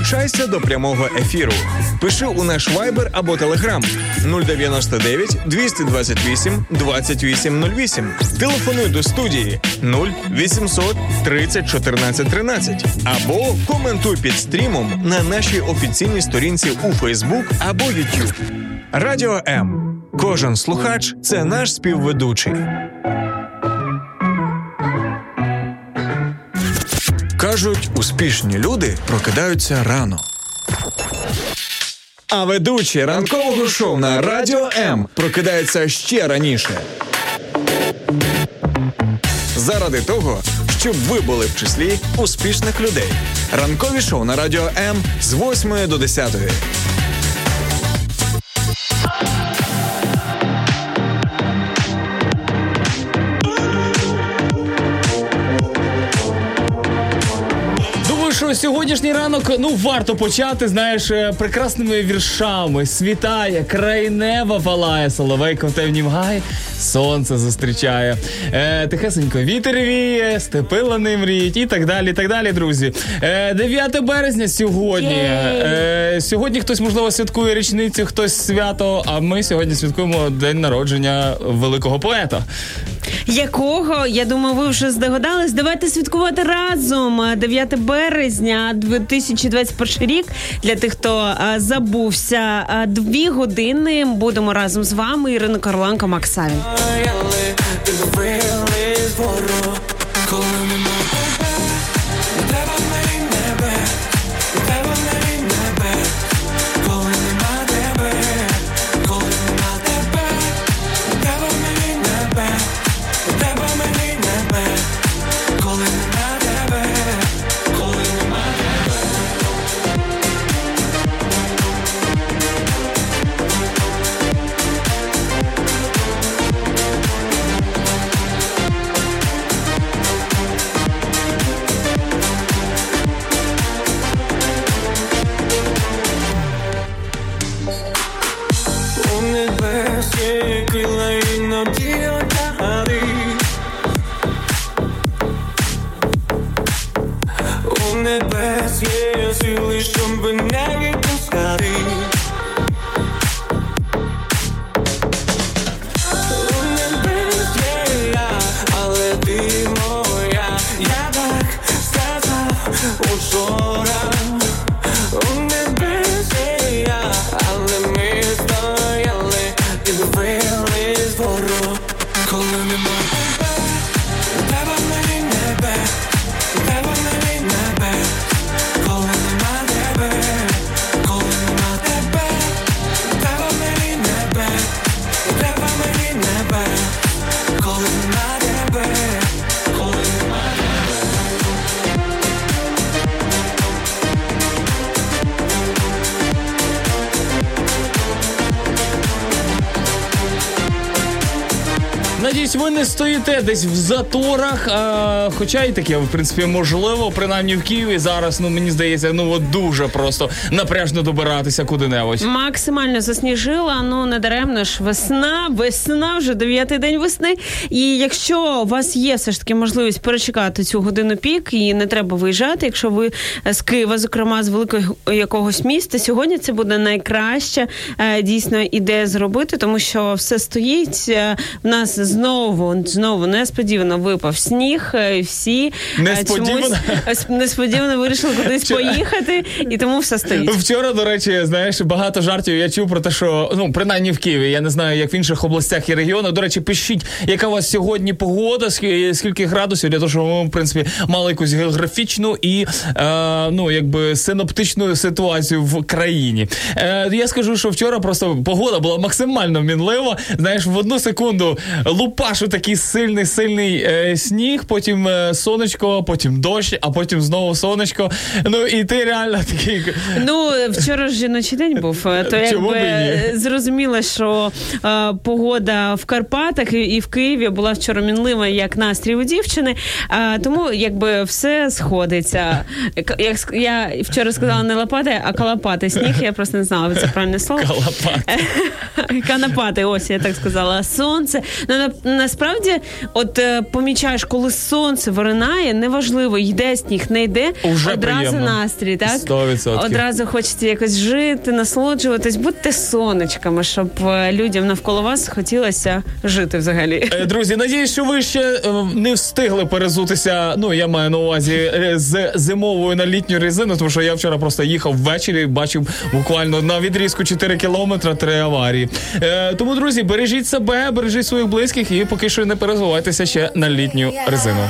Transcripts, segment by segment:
Долучайся до прямого ефіру. Пиши у наш Вайбер або Телеграм 099 228 2808. Телефонуй до студії 0800 30 14 13. Або коментуй під стрімом на нашій офіційній сторінці у Фейсбук або Ютуб. Радіо М. Кожен слухач – це наш співведучий. Кажуть, успішні люди прокидаються рано. А ведучі ранкового шоу на Радіо М прокидаються ще раніше. Заради того, щоб ви були в числі успішних людей. Ранкові шоу на Радіо М з 8 до 10. Сьогоднішній ранок, варто почати, прекрасними віршами. Світає, край неба палає, соловейко в темнім гаї, сонце зустрічає. Тихесенько вітер віє, степи лани мріють і так далі, друзі. 9 березня сьогодні. Сьогодні хтось, можливо, святкує річницю, хтось свято, а ми сьогодні святкуємо день народження великого поета. Якого, я думаю, ви вже здогадались. Давайте святкувати разом. 9 березня 2021 рік. Для тих, хто забувся, 2 години будемо разом з вами. Ірина Короленко, Макс Савін. Ви не стоїте десь в заторах, хоча і таке, в принципі, можливо, принаймні в Києві зараз, мені здається, дуже просто напряжно добиратися куди-небудь. Максимально засніжило, надаремно ж весна, вже 9-й день весни. І якщо у вас є все ж таки можливість перечекати цю годину пік і не треба виїжджати, якщо ви з Києва, зокрема, з великого якогось міста, сьогодні це буде найкраща дійсно ідея зробити, тому що все стоїть, в нас знову несподівано випав сніг, всі несподівано вирішили кудись поїхати, і тому все стоїть. Вчора, до речі, багато жартів я чув про те, що, принаймні в Києві, я не знаю, як в інших областях і регіонах. До речі, пишіть, яка у вас сьогодні погода, скільки градусів, для того, щоб ми, в принципі, мали якусь географічну і, синоптичну ситуацію в країні. Я скажу, що вчора просто погода була максимально мінлива, в одну секунду лупашу такий сильний сніг, потім сонечко, потім дощ, а потім знову сонечко. І ти реально такий... Вчора ж жіночий день був, то зрозуміло, що погода в Карпатах і в Києві була вчора мінлива, як настрій у дівчини, тому все сходиться. Я вчора сказала не лопати, а калапати сніг, я просто не знала, це правильне слово. Канапати, ось я так сказала. Сонце. Насправді насправді, от помічаєш, коли сонце виринає, неважливо, йде сніг, не йде, уже одразу приємно. Настрій, так? 100%. Одразу хочеться якось жити, насолоджуватись, будьте сонечками, щоб людям навколо вас хотілося жити взагалі. Друзі, надіюсь, що ви ще не встигли перезутися, ну, я маю на увазі, з зимовою на літню резину, тому що я вчора просто їхав ввечері, бачив буквально на відрізку 4 кілометра 3 аварії. Тому, друзі, бережіть себе, бережіть своїх близьких і поки що не перезувайтеся ще на літню резину.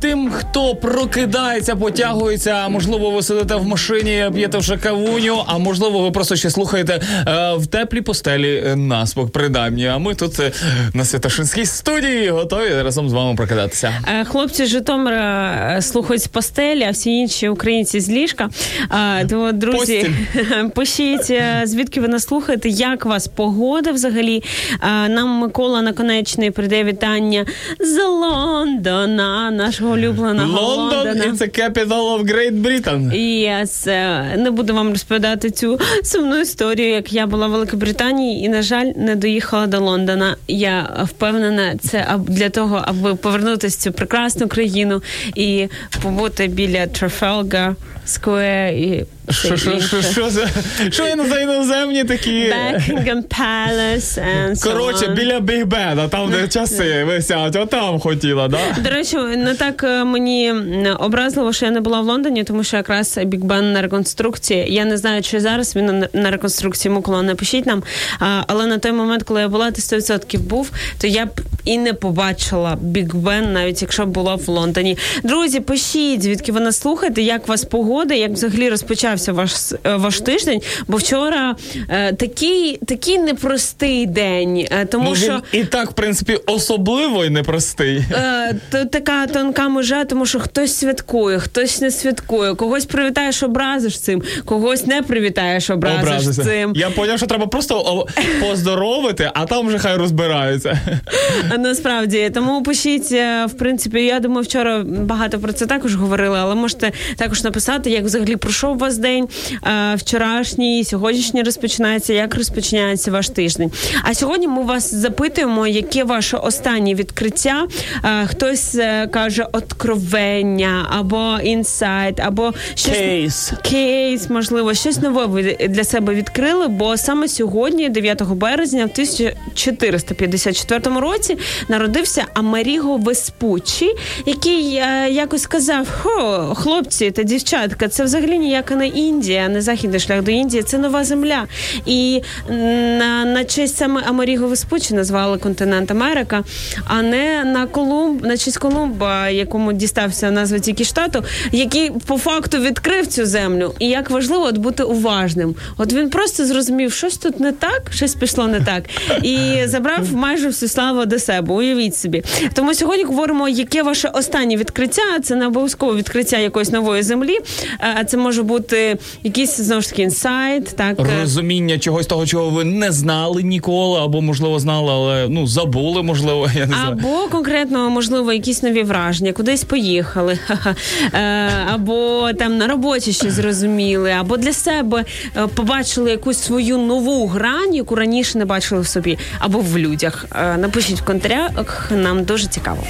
Тим, хто прокидається, потягується, можливо, ви сидите в машині, п'єте вже кавуню, а можливо, ви просто ще слухаєте в теплій постелі наспок, принаймні. А ми тут на Святошинській студії готові разом з вами прокидатися. Хлопці з Житомира слухають з постелі, а всі інші українці з ліжка. Тому, друзі, пишіть, звідки ви нас слухаєте, як вас погода взагалі. Нам Микола Наконечний передає вітання з Лондона, нашого улюбленого Лондона. Лондон – це capital of Great Britain. Yes. Не буду вам розповідати цю сумну історію, як я була в Великобританії і, на жаль, не доїхала до Лондона. Я впевнена, це для того, аби повернутися в цю прекрасну країну і побути біля Trafalgar Square і що я за іноземні такі? Бекінгем Палас. Коротше, біля Біг Бена, там, де часи висять, отам хотіла, да? До речі, не так мені образливо, що я не була в Лондоні, тому що якраз Біг Бен на реконструкції. Я не знаю, чи зараз він на реконструкції, Микола, напишіть нам. Але на той момент, коли я була, ти 100% був, то я б і не побачила Біг Бен, навіть якщо була в Лондоні. Друзі, пишіть, звідки ви нас слухаєте, як вас погода, як взагалі розпочався ваш тиждень, бо вчора такий непростий день, тому ну, що... І так, в принципі, особливо й непростий. Така тонка межа, тому що хтось святкує, хтось не святкує, когось привітаєш, образиш цим, когось не привітаєш, образиш цим. Я поняв, що треба просто поздоровити, а там вже хай розбираються. Насправді, тому пишіть, в принципі, я думаю, вчора багато про це також говорили, але можете також написати, як взагалі пройшов вас день, вчорашній, сьогоднішній розпочинається, як розпочинається ваш тиждень. А сьогодні ми вас запитуємо, яке ваше останнє відкриття. Хтось каже «откровення», або «інсайт», або щось... «Кейс», можливо. Щось нове ви для себе відкрили, бо саме сьогодні, 9 березня, в 1454 році, народився Амеріго Веспучі, який якось сказав: хлопці та дівчатка, це взагалі ніяка не Індія, не західний шлях до Індії, це нова земля. І на честь саме Амеріго Веспучі назвали континент Америка, а не на честь Колумба, якому дістався назва тільки штату, який по факту відкрив цю землю. І як важливо бути уважним. От він просто зрозумів, щось тут не так, щось пішло не так. І забрав майже всю славу до себе. Уявіть собі. Тому сьогодні говоримо, яке ваше останнє відкриття. Це не обов'язково відкриття якоїсь нової землі. А це може бути якийсь, знову ж таки, інсайт. Так? Розуміння чогось того, чого ви не знали ніколи, або, можливо, знали, але забули, можливо. Я не знаю. Або конкретно, можливо, якісь нові враження. Кудись поїхали. Або там на роботі щось зрозуміли. Або для себе побачили якусь свою нову грань, яку раніше не бачили в собі. Або в людях. Напишіть в коментарях, нам дуже цікаво.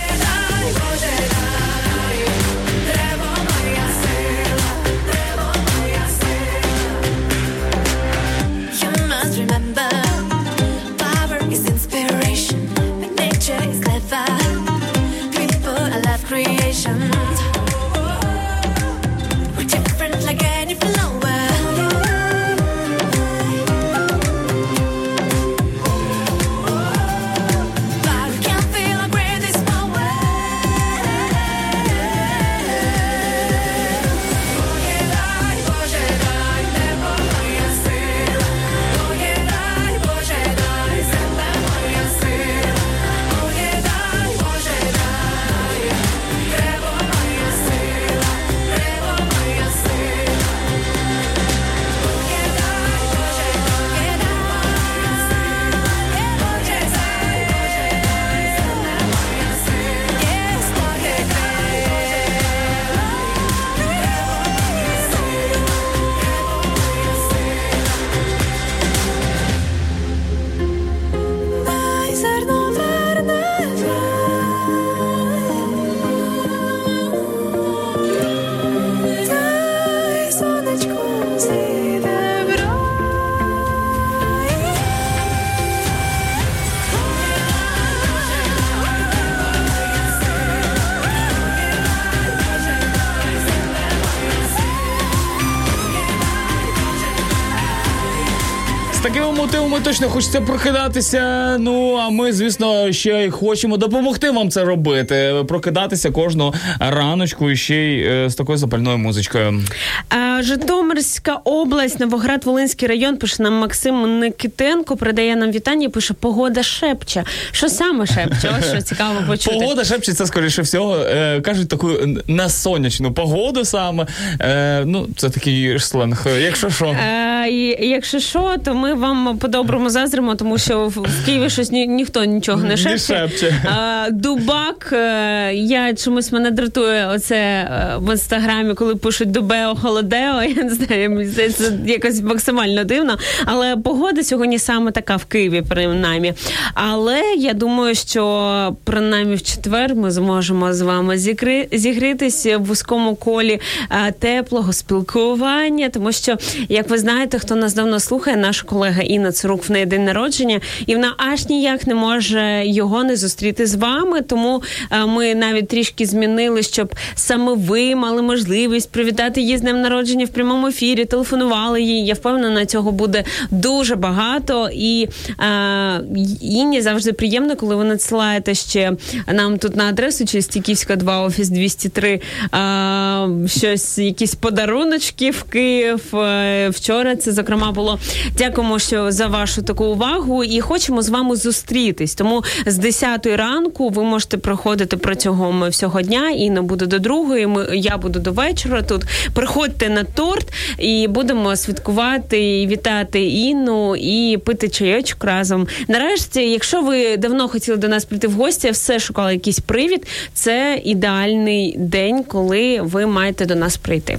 Ми точно хочеться прокидатися, а ми, звісно, ще й хочемо допомогти вам це робити. Прокидатися кожну раночку і ще й з такою запальною музичкою. Житомирська область, Новоград, Волинський район, пише нам Максим Никитенко, передає нам вітання і пише: погода шепче. Що саме шепче? Ось що цікаво почути. Погода шепче, це, скоріше всього, кажуть таку на сонячну погоду саме. Це такий сленг. Якщо що. Якщо що, то ми вам по-доброму заздримо, тому що в Києві щось ніхто нічого не шепче. Дубак, я чомусь мене дратує оце в інстаграмі, коли пишуть дубео, холодео, я не знаю, це якось максимально дивно, але погода сьогодні саме така в Києві, принаймні. Але я думаю, що принаймні в четвер ми зможемо з вами зігрітися в вузькому колі теплого спілкування, тому що, як ви знаєте, хто нас давно слухає, наша колега Інна Царук, в неї день народження, і вона аж ніяк не може його не зустріти з вами, тому ми навіть трішки змінили, щоб саме ви мали можливість привітати її з днем народження в прямому ефірі, телефонували їй. Я впевнена, цього буде дуже багато, і Інні завжди приємно, коли ви надсилаєте ще нам тут на адресу через Тіківська 2, офіс 203 якісь подаруночки в Київ. Вчора це, зокрема, було. Дякуємо, що за вашу таку увагу, і хочемо з вами зустрітись. Тому з 10-ї ранку ви можете проходити протягом всього дня, Інна буде до 2-ї, я буду до вечора тут. Приходьте на торт, і будемо святкувати, і вітати Інну, і пити чайочок разом. Нарешті, якщо ви давно хотіли до нас прийти в гості, я все шукала якийсь привід, це ідеальний день, коли ви маєте до нас прийти.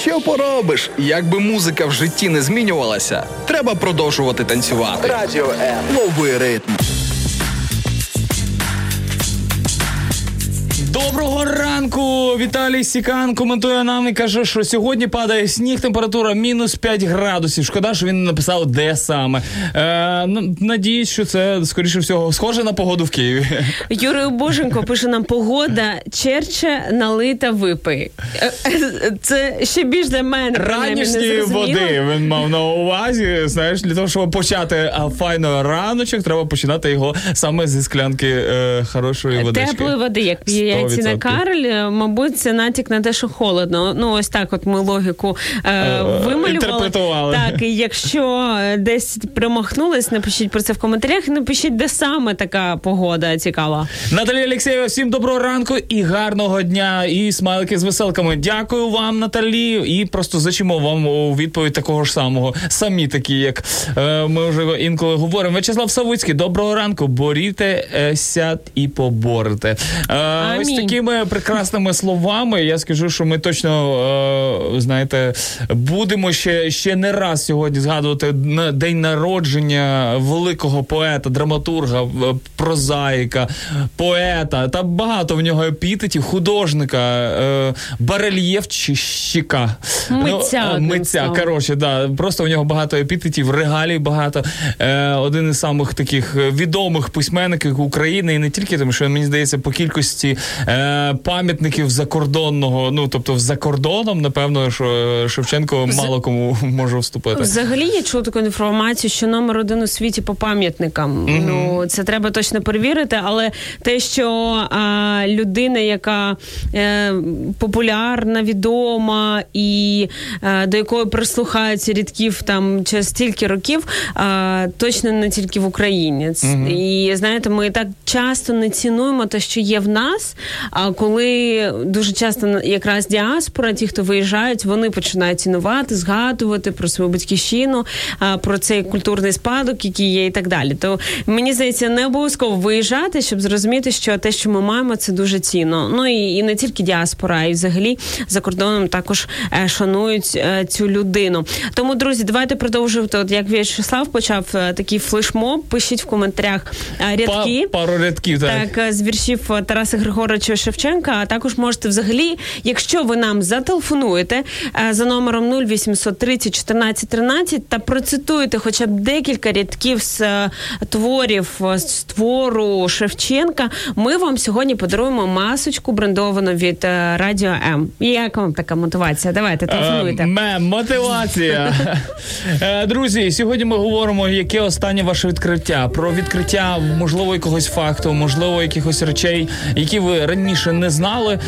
Що поробиш? Якби музика в житті не змінювалася, треба продовжувати танцювати. Радіо М. Новий ритм. Доброго ранку! ранку Віталій Сікан коментує нам і каже, що сьогодні падає сніг, температура мінус 5 градусів. Шкода, що він не написав, де саме. Надіюсь, що це, скоріше всього, схоже на погоду в Києві. Юрій Боженко пише нам: погода черче, налита, випий. Це ще більш для мене. Ранішньої води він мав на увазі. Знаєш, для того, щоб почати файно раночок, треба починати його саме зі склянки хорошої водички. Теплої води, як п'ється на Карль, мабуть, це натяк на те, що холодно. Ну, ось так от ми логіку вималювали. Так, і якщо десь промахнулись, напишіть про це в коментарях, і напишіть, де саме така погода цікава. Наталія Олексієва, всім доброго ранку і гарного дня, і смайлики з веселками. Дякую вам, Наталі, і просто зачимо вам у відповідь такого ж самого. Самі такі, як ми вже інколи говоримо. Вячеслав Савицький, доброго ранку, борітеся і поборете. Ось такими прекрасними словами, я скажу, що ми точно, знаєте, будемо ще не раз сьогодні згадувати день народження великого поета, драматурга, прозаїка, поета, та багато в нього епітетів, художника, барельєфчика. Митця, коротше, да, просто в нього багато епітетів, регалій багато. Один із самих таких відомих письменників України, і не тільки, тому що, мені здається, по кількості пам'ятників закордонного, ну, тобто за кордоном, напевно, що Шевченко мало кому може вступити. Взагалі, я чула таку інформацію, що номер один у світі по пам'ятникам. Mm-hmm. Ну, це треба точно перевірити, але те, що людина, яка популярна, відома і до якої прислухаються рідків там через стільки років, точно не тільки в Україні. Mm-hmm. І, знаєте, ми так часто не цінуємо те, що є в нас, а коли дуже часто якраз діаспора, ті, хто виїжджають, вони починають цінувати, згадувати про свою батьківщину, про цей культурний спадок, який є і так далі. То, мені здається, не обов'язково виїжджати, щоб зрозуміти, що те, що ми маємо, це дуже цінно. Ну, і не тільки діаспора, а й взагалі за кордоном також шанують цю людину. Тому, друзі, давайте продовжувати. От як В'ячеслав почав такий флешмоб, пишіть в коментарях рядки. Пару рядків, так. З віршів Тараса Григоровича Шевченка, а також можете взагалі, якщо ви нам зателефонуєте за номером 0830 14 13 та процитуєте хоча б декілька рядків з творів, з твору Шевченка, ми вам сьогодні подаруємо масочку брендовану від Радіо М. Як вам така мотивація? Давайте, телефонуйте. Мотивація! Друзі, сьогодні ми говоримо, яке останнє ваше відкриття. Про відкриття, можливо, якогось факту, можливо, якихось речей, які ви раніше не знали.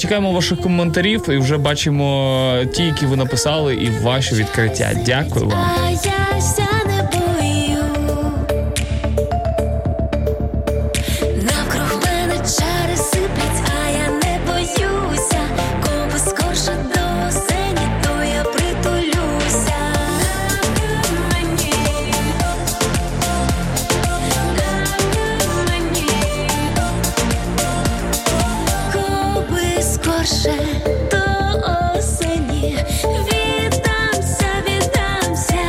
Чекаємо ваших коментарів і вже бачимо ті, які ви написали, і ваші відкриття. Дякую вам. До осені віддамся, віддамся.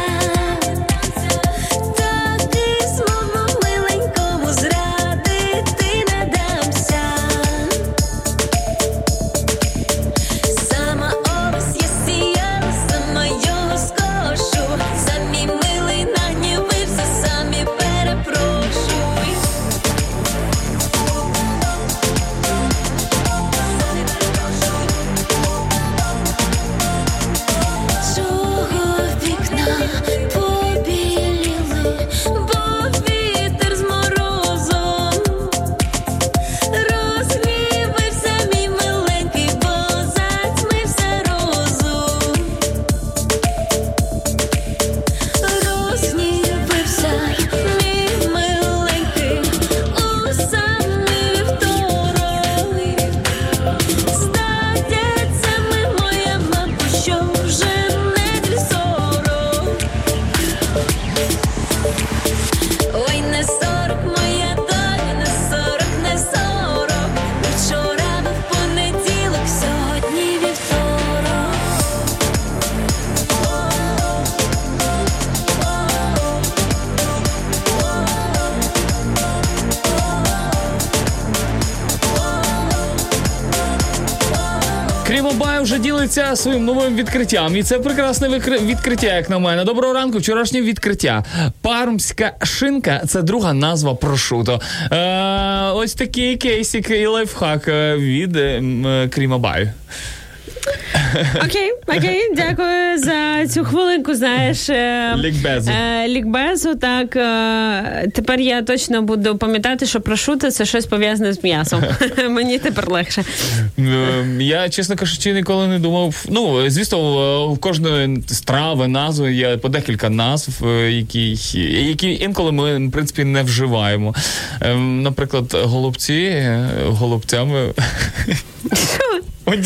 Андрій Бабай вже ділиться своїм новим відкриттям. І це прекрасне відкриття, як на мене. Доброго ранку, вчорашнє відкриття. Пармська шинка – це друга назва прошуто. Ось такий кейсик і лайфхак від Крімабаю. Окей, дякую за цю хвилинку, знаєш, лікбезу, так. Тепер я точно буду пам'ятати, що прошуто – це щось пов'язане з м'ясом. Мені тепер легше. Я, чесно кажучи, ніколи не думав. Ну, звісно, в кожної страви, назви є по декілька назв, які інколи ми, в принципі, не вживаємо. Наприклад, голубцями.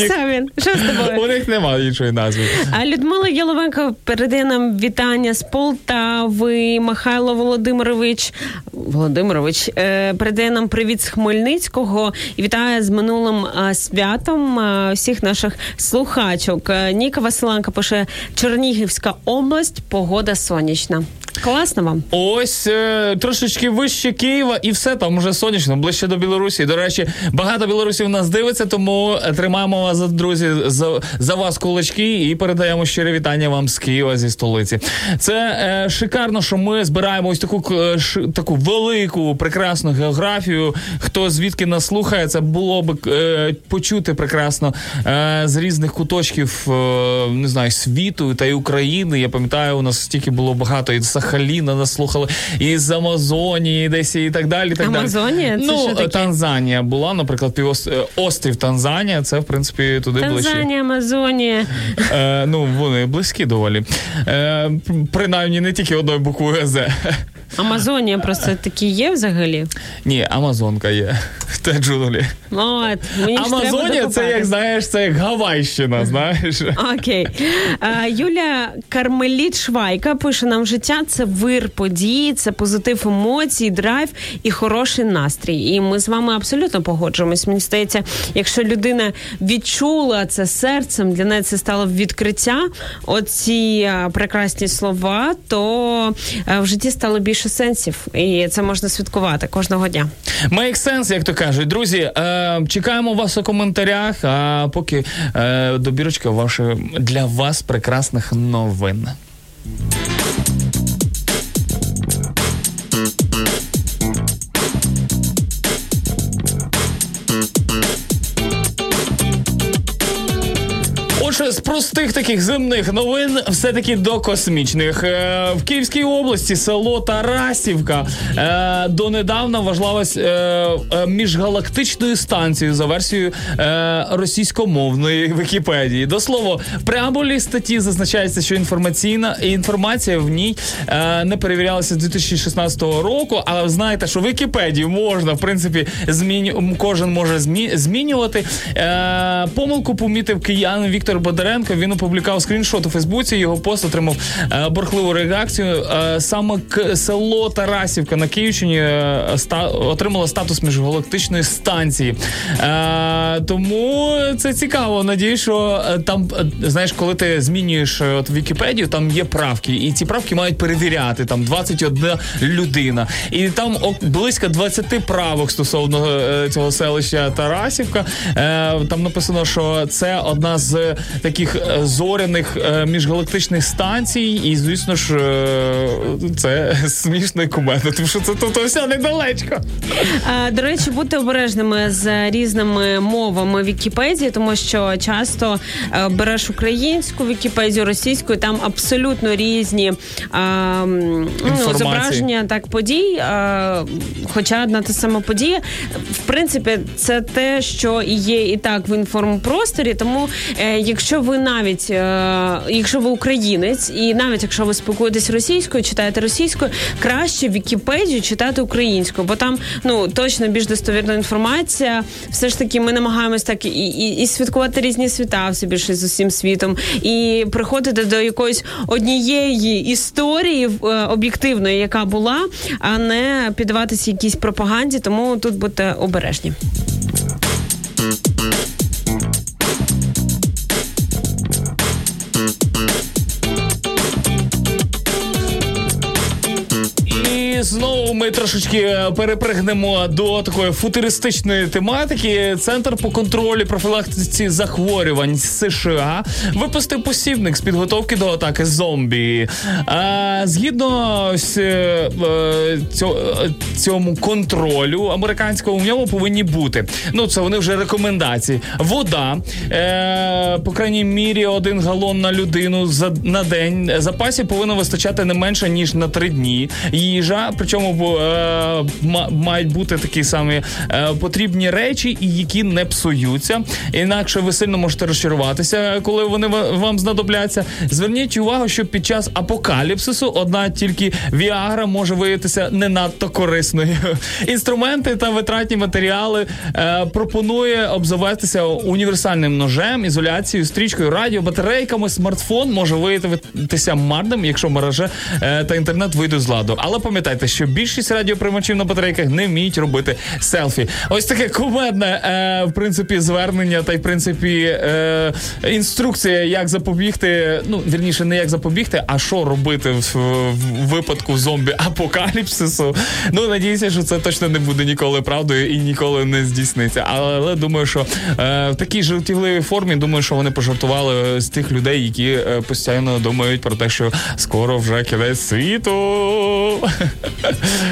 Савін, що з тобою? У них немає іншої назви. А Людмила Яловенко передає нам вітання з Полтави. Михайло Володимирович передає нам привіт з Хмельницького і вітає з минулим святом всіх наших слухачок. Ніка Василенко пише: Чернігівська область, погода сонячна. Класно вам. Ось трошечки вище Києва і все, там уже сонячно, ближче до Білорусі. До речі, багато білорусів нас дивиться, тому тримаємо вас, друзі, за вас кулачки і передаємо щире вітання вам з Києва, зі столиці. Це шикарно, що ми збираємо ось таку велику, прекрасну географію. Хто звідки нас слухає, це було б почути прекрасно з різних куточків, не знаю, світу та й України. Я пам'ятаю, у нас стільки було багато і Халіна нас слухали із Амазонії, десь і так далі. Амазонія? Ну, Танзанія була, наприклад, острів Танзанія, це, в принципі, туди ближче. Танзанія, Амазонія. Ну, вони близькі доволі. Принаймні, не тільки одною буквою «З». Амазонія просто такі є взагалі? Ні, Амазонка є. Та джунглі. От, Амазонія, це, як знаєш, це як Гавайщина, знаєш. Окей. Юля Кармеліт Швайка пише нам: життя – це вир подій, це позитив емоцій, драйв і хороший настрій. І ми з вами абсолютно погоджуємось. Мені здається, якщо людина відчула це серцем, для неї це стало відкриття, оці прекрасні слова, то в житті стало більше сенсів. І це можна святкувати кожного дня. Make sense, як то кажуть. Друзі, чекаємо вас у коментарях, а поки добірочка ваша для вас прекрасних новин. З простих таких земних новин все-таки до космічних. В Київській області село Тарасівка донедавна вважалось міжгалактичною станцією за версією російськомовної Вікіпедії. До слова, в преамбулі статті зазначається, що інформація в ній не перевірялася з 2016 року, але знаєте, що Вікіпедію можна, в принципі, кожен може змінювати. Помилку помітив киянин Віктор Бондаренко, він опублікував скріншот у Фейсбуці, його пост отримав бурхливу реакцію. Саме село Тарасівка на Київщині отримало статус міжгалактичної станції. Тому це цікаво. Надіюсь, що там, знаєш, коли ти змінюєш от Вікіпедію, там є правки, і ці правки мають перевіряти, там 21 людина. І там близько 20 правок стосовно цього селища Тарасівка. Там написано, що це одна з таких зоряних міжгалактичних станцій, і, звісно ж, це смішно і кумедно, тому що це тут все недалечко. До речі, будьте обережними з різними мовами Вікіпедії, тому що часто береш українську Вікіпедію, російську, і там абсолютно різні зображення подій, хоча одна та сама подія. В принципі, це те, що є і так в інформпросторі, тому якщо ви українець, і навіть якщо ви спілкуєтесь російською, читаєте російською, краще Вікіпедію читати українською, бо там точно більш достовірна інформація. Все ж таки ми намагаємось так і святкувати різні свята все більше з усім світом, і приходити до якоїсь однієї історії об'єктивної, яка була, а не піддаватися якійсь пропаганді, тому тут будьте обережні. знову ми трошечки перепригнемо до такої футуристичної тематики. Центр по контролю профілактиці захворювань США випустив посібник з підготовки до атаки зомбі. Згідно з цьому контролю американському, в ньому повинні бути, ну це вони вже рекомендації, вода, по крайній мірі 1 галон на людину на день, запасів повинно вистачати не менше, ніж на 3 дні, їжа, причому мають бути такі самі потрібні речі, які не псуються, інакше ви сильно можете розчаруватися, коли вони вам знадобляться. Зверніть увагу, що під час апокаліпсису одна тільки Віагра може виявитися не надто корисною. Інструменти та витратні матеріали пропонує обзавестися універсальним ножем, ізоляцією, стрічкою, радіо, батарейками. Смартфон може виявитися марним, якщо мережа та інтернет вийдуть з ладу. Але пам'ятайте, що більшість радіоприймачів на батарейках не вміють робити селфі. Ось таке кумедне, в принципі, звернення та, в принципі, інструкція, як запобігти, ну, вірніше, не як запобігти, а що робити в випадку зомбі-апокаліпсису. Ну, надіюся, що це точно не буде ніколи правдою і ніколи не здійсниться. Але думаю, що в такій жартівливій формі, думаю, що вони пожартували з тих людей, які постійно думають про те, що скоро вже кінець світу.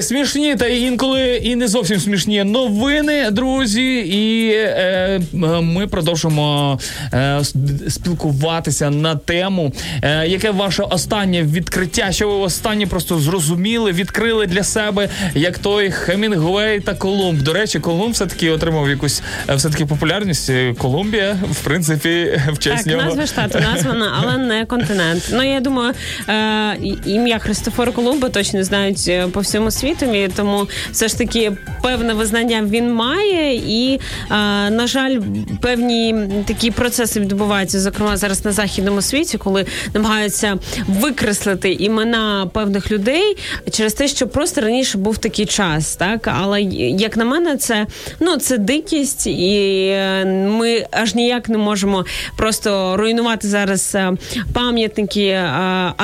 Смішні та інколи і не зовсім смішні новини, друзі, і ми продовжимо спілкуватися на тему, яке ваше останнє відкриття, що ви останнє просто зрозуміли, відкрили для себе, як той Хемінгуей та Колумб. До речі, Колумб все-таки отримав якусь все-таки популярність. Колумбія, в принципі, в честь так, нього. Так, назва штату названа, але не континент. Ну, я думаю, ім'я Христофора Колумба точно знають по всьому світу. Тому все ж таки певне визнання він має і, на жаль, певні такі процеси відбуваються, зокрема зараз на західному світі, коли намагаються викреслити імена певних людей через те, що просто раніше був такий час, так? Але, як на мене, це, ну, це дикість, і ми аж ніяк не можемо просто руйнувати зараз пам'ятники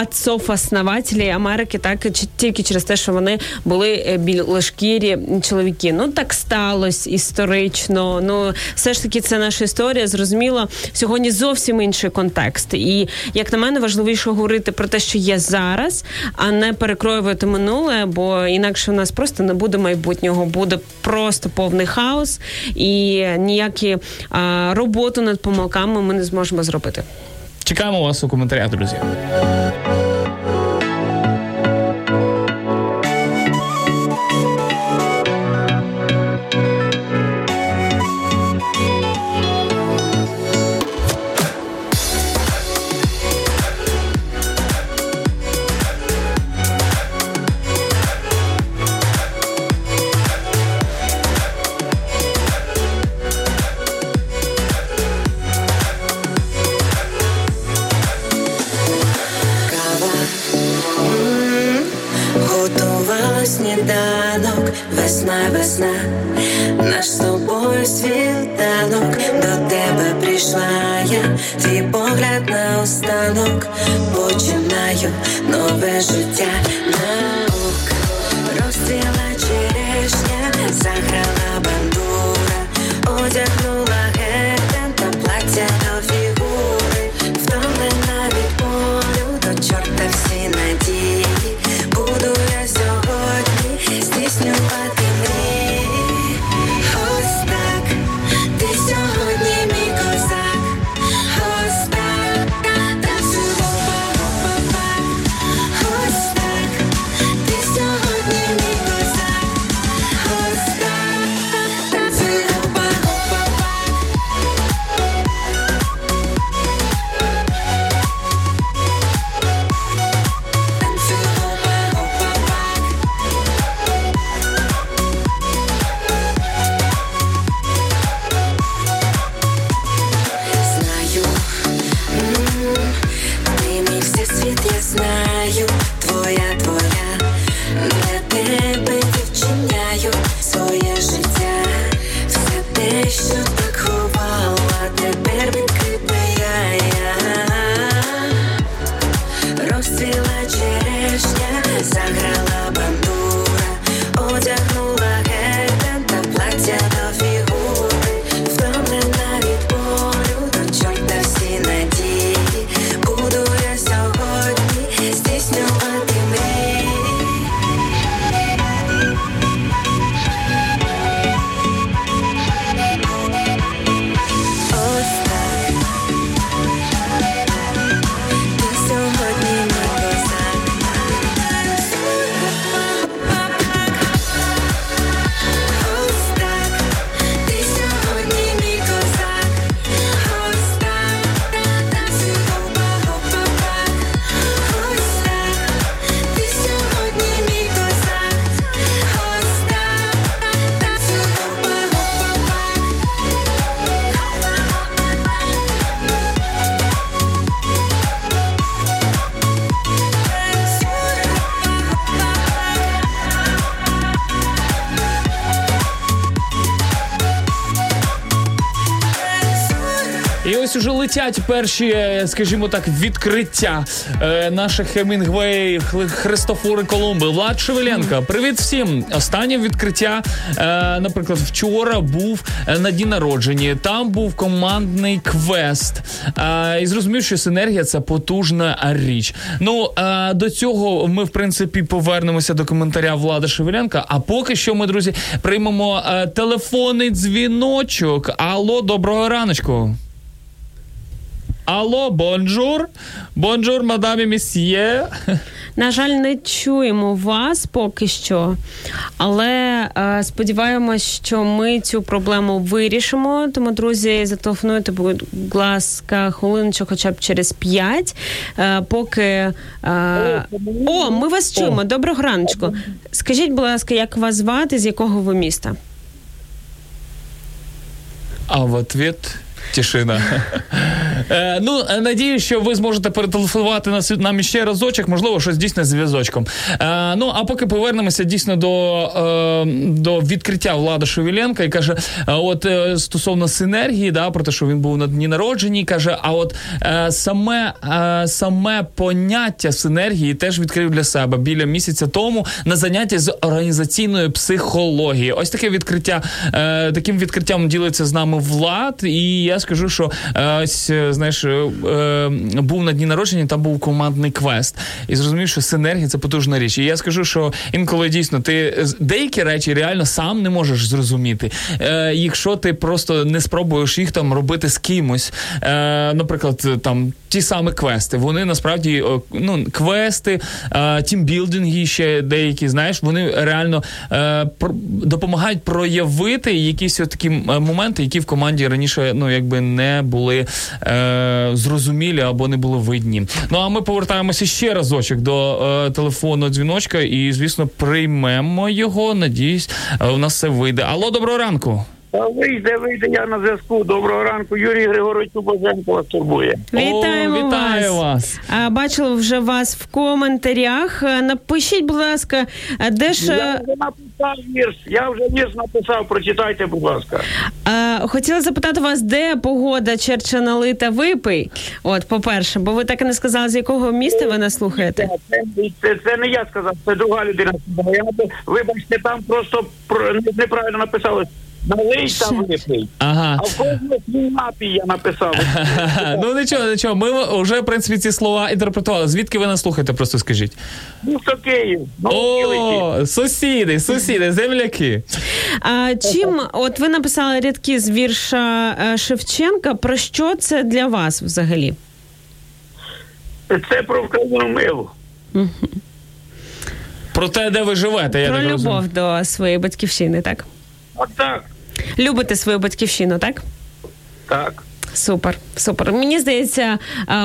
отців-основателів Америки, так? Тільки через те, що вони були білошкірі чоловіки. Ну, так сталося історично. Ну, все ж таки, це наша історія, зрозуміло. Сьогодні зовсім інший контекст. І, як на мене, важливіше говорити про те, що є зараз, а не перекроювати минуле, бо інакше в нас просто не буде майбутнього. Буде просто повний хаос і ніякі роботу над помилками ми не зможемо зробити. Чекаємо вас у коментарях, друзі. Весна, наш з тобою світанок, до тебе прийшла я, твій погляд на останок, починаю нове життя. Наук розцвіла черешня, заграла бандура, одягнула гетен та плаття до фігури, втомлена від полю, до чорта всі надії, буду я сьогодні здійснювати. десь уже летять перші, скажімо так, відкриття наших Хемінгвеїв, Христофори Колумби. Влад Шевеленко, привіт всім! Останнє відкриття, наприклад, вчора був на дні народження. Там був командний квест. І зрозумів, що синергія – це потужна річ. Ну, до цього ми, в принципі, повернемося до коментаря Влада Шевеленка. А поки що ми, друзі, приймемо телефонний дзвіночок. Алло, доброго раночку. Алло, бонжур. Бонжур, мадамі, місьє. На жаль, не чуємо вас поки що, але сподіваємось, що ми цю проблему вирішимо. Тому, друзі, зателефонуйте, будь ласка, хвилиночку хоча б через 5, поки... О, ми вас чуємо. Доброго раночку. Скажіть, будь ласка, як вас звати, з якого ви міста? А в ответ... Тишина. Ну, надіюсь, що ви зможете перетелефонувати нам ще разочок, можливо, щось дійсно з зв'язочком. Ну, а поки повернемося дійсно до відкриття Влада Шевеленка, і каже, от стосовно синергії, да, про те, що він був на дні народження, і каже, а от саме поняття синергії теж відкрив для себе біля місяця тому на заняття з організаційної психології. Ось таке відкриття, таким відкриттям ділиться з нами Влад, і я скажу, що ось, знаєш, був на дні народження, там був командний квест. І зрозумів, що синергія – це потужна річ. І я скажу, що інколи дійсно ти деякі речі реально сам не можеш зрозуміти, якщо ти просто не спробуєш їх там робити з кимось. Наприклад, там ті самі квести. Вони насправді, ну, квести, тімбілдинги ще деякі, знаєш, вони реально допомагають проявити якісь такі моменти, які в команді раніше, ну, якби не були зрозумілі або не були видні. Ну, а ми повертаємося ще разочок до телефонного дзвіночка і, звісно, приймемо його. Надіюсь, у нас все вийде. Алло, доброго ранку. Вийде, я на зв'язку. Доброго ранку. Юрій Григорович Боженко вас турбує. Вітаю вас. Бачила вже вас в коментарях. Напишіть, будь ласка, де ж... Я вже вірш написав, прочитайте, будь ласка. Хотіла запитати вас, де погода Черчанали та Випий? От, по-перше, бо ви так і не сказали, з якого міста ви нас слухаєте. Це не я сказав, це друга людина. Вибачте, там просто неправильно написали. Налий та випий. Ага. А в кожному слінапі я написав. Ну нічого. Ми вже, в принципі, ці слова інтерпретували. Звідки ви нас слухаєте, просто скажіть. Місто Київ. О, сусіди, земляки. Чим, от ви написали рядки з вірша Шевченка, про що це для вас взагалі? Це про Вкраїну милу. Про те, де ви живете, я так розумію. Про любов до своєї батьківщини, так? Так. Любите свою батьківщину, так? Так. Супер. Мені здається,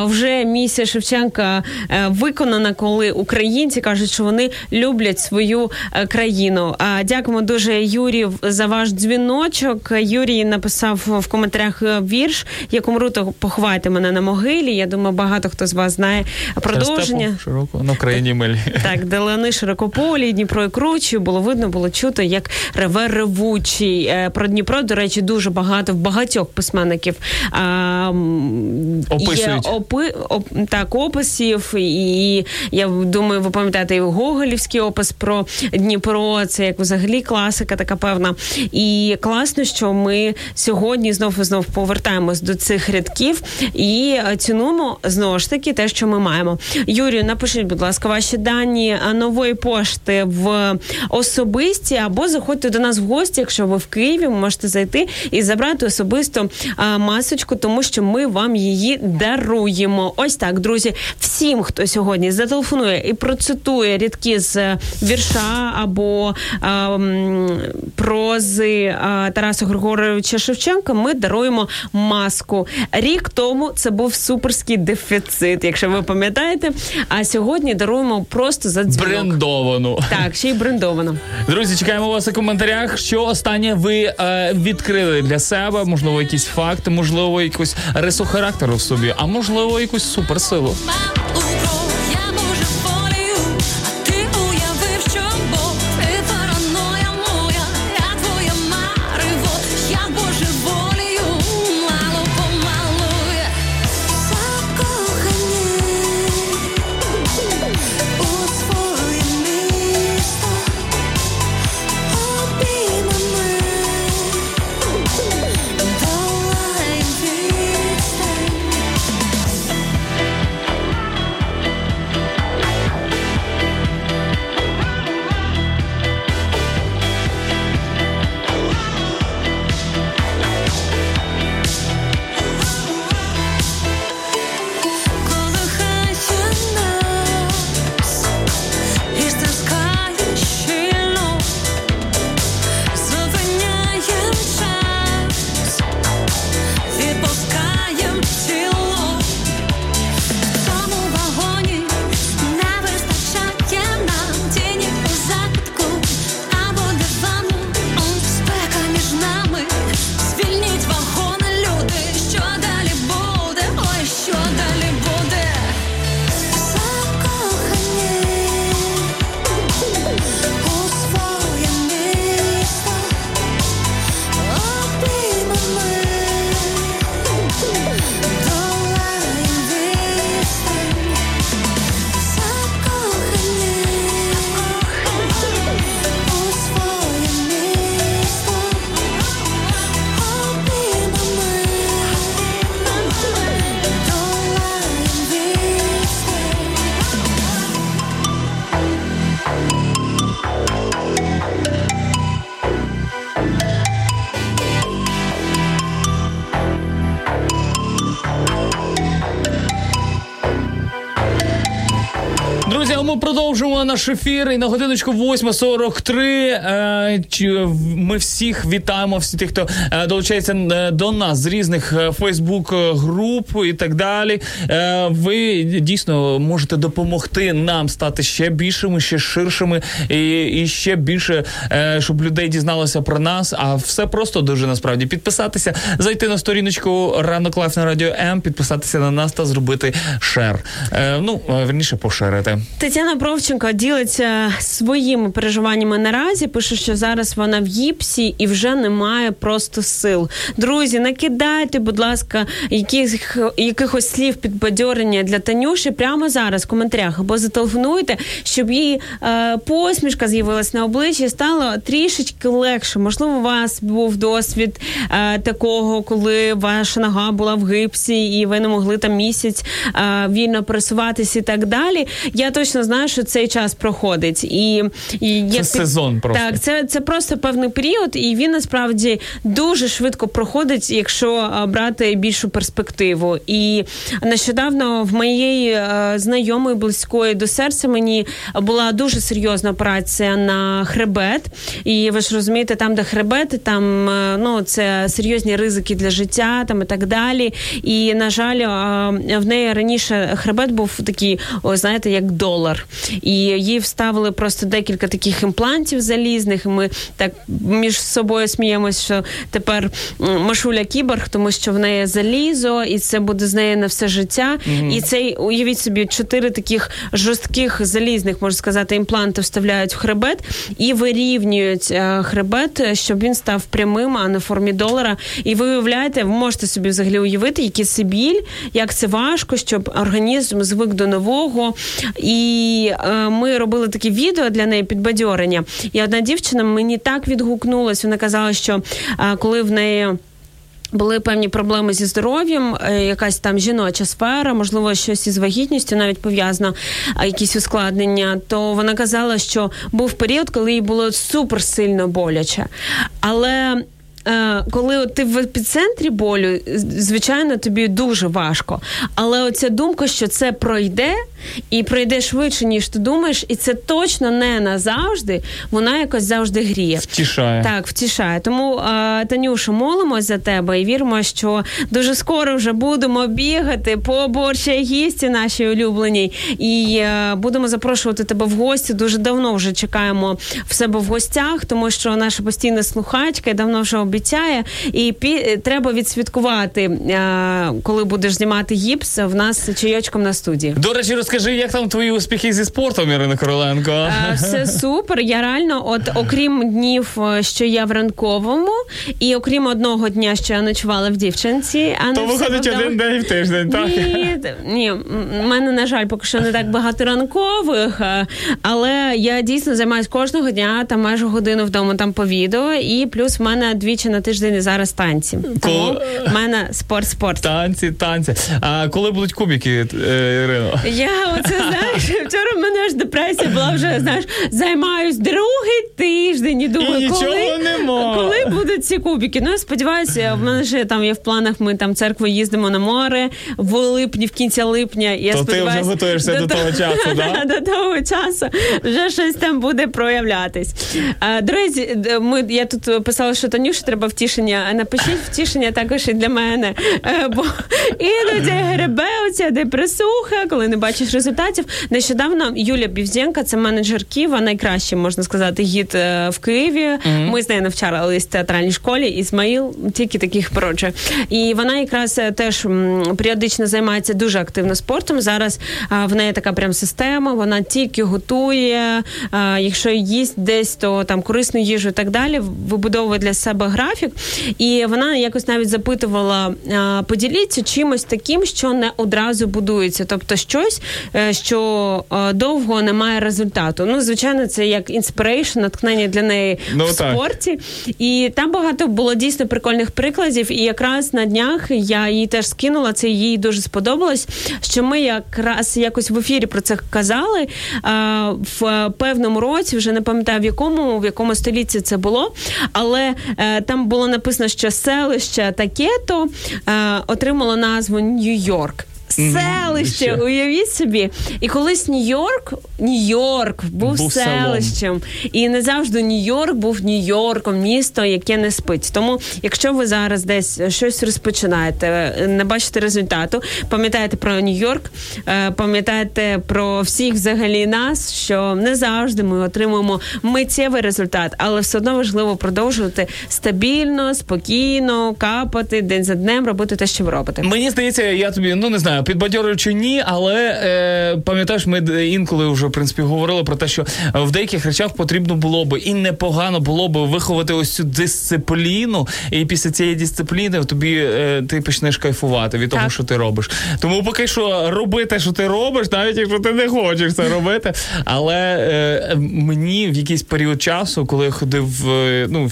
вже місія Шевченка виконана, коли українці кажуть, що вони люблять свою країну. Дякуємо дуже, Юрій, за ваш дзвіночок. Юрій написав в коментарях вірш «Як умру, то поховайте мене на могилі». Я думаю, багато хто з вас знає продовження. Степу широко, на країні милі. Так, де лани широкополі, Дніпро і кручі. Було видно, було чуто, як реве ревучий. Про Дніпро, до речі, дуже багато, в багатьох письменників описів, і я думаю, ви пам'ятаєте і гоголівський опис про Дніпро, це як взагалі класика така певна. І класно, що ми сьогодні знов повертаємось до цих рядків і цінуємо, знову ж таки, те, що ми маємо. Юрію, напишіть, будь ласка, ваші дані нової пошти в особисті, або заходьте до нас в гості, якщо ви в Києві, можете зайти і забрати особисто масочку, тому що ми вам її даруємо. Ось так, друзі, всім, хто сьогодні зателефонує і процитує рядки з вірша або прози Тараса Григоровича Шевченка, ми даруємо маску. Рік тому це був суперський дефіцит, якщо ви пам'ятаєте. А сьогодні даруємо просто за дзвінок. Брендовану. Так, ще й брендовану. Друзі, чекаємо вас у коментарях, що останнє ви відкрили для себе, можливо, якісь факти, можливо, якусь рису характеру в собі, а можливо, якусь суперсилу. Друзі, а ми продовжуємо наш ефір. І на годиночку 8:43. Ми всіх вітаємо, всі тих, хто долучається до нас з різних Фейсбук-груп і так далі. Ви дійсно можете допомогти нам стати ще більшими, ще ширшими і ще більше, щоб людей дізналося про нас. А все просто дуже насправді. Підписатися, зайти на сторіночку «Ранок лайф» на Радіо М, підписатися на нас та зробити шер. Верніше, поширити. Тетяна Бровченко ділиться своїми переживаннями наразі. Пише, що зараз вона в гіпсі і вже немає просто сил. Друзі, накидайте, будь ласка, якихось слів підбадьорення для Танюші прямо зараз в коментарях. Або зателефонуйте, щоб її посмішка з'явилась на обличчі і стало трішечки легше. Можливо, у вас був досвід такого, коли ваша нога була в гіпсі і ви не могли там місяць вільно пересуватися і так далі. Я точно знаю, що цей час проходить. Це сезон просто. Так, це просто певний період, і він насправді дуже швидко проходить, якщо брати більшу перспективу. І нещодавно в моєї знайомої, близької до серця, мені була дуже серйозна операція на хребет. І ви ж розумієте, там, де хребет, там, це серйозні ризики для життя, там і так далі. І, на жаль, в неї раніше хребет був такий, як долар. І їй вставили просто декілька таких імплантів залізних, і ми так між собою сміємось, що тепер Машуля кіборг, тому що в неї залізо, і це буде з нею на все життя. Mm-hmm. І цей, уявіть собі, 4 таких жорстких залізних, можна сказати, імпланти вставляють в хребет і вирівнюють хребет, щоб він став прямим, а не в формі долара. І ви уявляєте, ви можете собі взагалі уявити, який це біль, як це важко, щоб організм звик до нового. І ми робили таке відео для неї підбадьорення. І одна дівчина мені так відгукнулась, вона казала, що коли в неї були певні проблеми зі здоров'ям, якась там жіноча сфера, можливо, щось із вагітністю навіть пов'язано, якісь ускладнення, то вона казала, що був період, коли їй було суперсильно боляче. Але коли ти в епіцентрі болю, звичайно, тобі дуже важко. Але оця думка, що це пройде, і пройде швидше, ніж ти думаєш, і це точно не назавжди, вона якось завжди гріє. Втішає. Так, втішає. Тому, Танюша, молимось за тебе і віримо, що дуже скоро вже будемо бігати по борщій гісті нашій улюбленій. І будемо запрошувати тебе в гості. Дуже давно вже чекаємо в себе в гостях, тому що наша постійна слухачка давно вже обіцяє, і треба відсвяткувати, коли будеш знімати гіпс, в нас чайочком на студії. До речі, розкажи, як там твої успіхи зі спортом, Ірина Короленко? Все супер. Я реально, окрім днів, що я в ранковому, і окрім одного дня, що я ночувала в дівчинці. То виходить один день в тиждень, так? Ні, в мене, на жаль, поки що не так багато ранкових, але я дійсно займаюся кожного дня, там майже годину вдома там по відео, і плюс в мене двічі на тиждень зараз танці. Тому в мене спорт. Танці. А коли будуть кубики, Ірино? Я вчора в мене аж депресія була, займаюсь другий тиждень і думаю, коли будуть ці кубики. Я сподіваюся, в мене ж там є в планах, ми там церкву їздимо на море в липні, в кінці липня. Я то ти вже готуєшся до того часу, да? До того часу вже щось там буде проявлятись. Друзі, я тут писала, що Танюша, треба втішення. Напишіть втішення також і для мене. Бо іноді гребе оця депресуха, коли не бачиш результатів. Нещодавно Юлія Бівзєнка, це менеджер Києва, найкращий, можна сказати, гід в Києві. Mm-hmm. Ми з нею навчалися в театральній школі. Ізмаїл тільки таких породжує. І вона якраз теж періодично займається дуже активно спортом. Зараз в неї така прям система. Вона тільки готує. Якщо їсть десь, то там корисну їжу і так далі. Вибудовує для себе графік. І вона якось навіть запитувала, поділіться чимось таким, що не одразу будується. Тобто щось, що довго не має результату. Звичайно, це як інспірейшн, натхнення для неї в спорті. І там багато було дійсно прикольних прикладів. І якраз на днях я її теж скинула, це їй дуже сподобалось, що ми якраз якось в ефірі про це казали. В певному році, вже не пам'ятаю в якому столітті це було, але там було написано, що селище таке-то отримало назву Нью-Йорк. селище, уявіть собі. І колись Нью-Йорк був селищем. І не завжди Нью-Йорк був Нью-Йорком, місто, яке не спить. Тому, якщо ви зараз десь щось розпочинаєте, не бачите результату, пам'ятаєте про Нью-Йорк, пам'ятаєте про всіх взагалі нас, що не завжди ми отримуємо миттєвий результат, але все одно важливо продовжувати стабільно, спокійно, капати, день за днем, робити те, що ви робите. Мені здається, я тобі, не знаю, підбадьорю чи ні, але пам'ятаєш, ми інколи вже, в принципі, говорили про те, що в деяких речах потрібно було би і непогано було би виховати ось цю дисципліну, і після цієї дисципліни тобі ти почнеш кайфувати від того, що ти робиш. Тому поки що роби те, що ти робиш, навіть якщо ти не хочеш це робити. Але мені в якийсь період часу, коли я ходив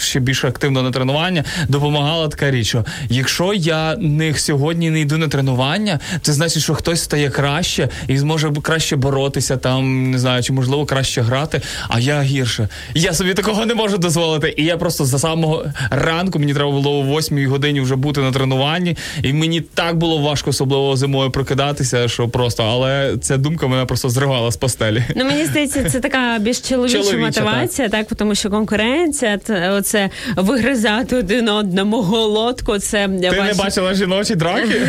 ще більш активно на тренування, допомагала така річ, що якщо я сьогодні не йду на тренування, це значить, що хтось стає краще і зможе краще боротися, там, не знаю, чи можливо краще грати, а я гірше. Я собі такого не можу дозволити. І я просто за самого ранку, мені треба було о 8-й годині вже бути на тренуванні, і мені так було важко, особливо зимою, прокидатися, що просто, але ця думка мене просто зривала з постелі. Мені здається, це така більш чоловіча мотивація, так, тому що конкуренція, оце вигризати один одному голодку, це... Ти не бачила жіночі драки?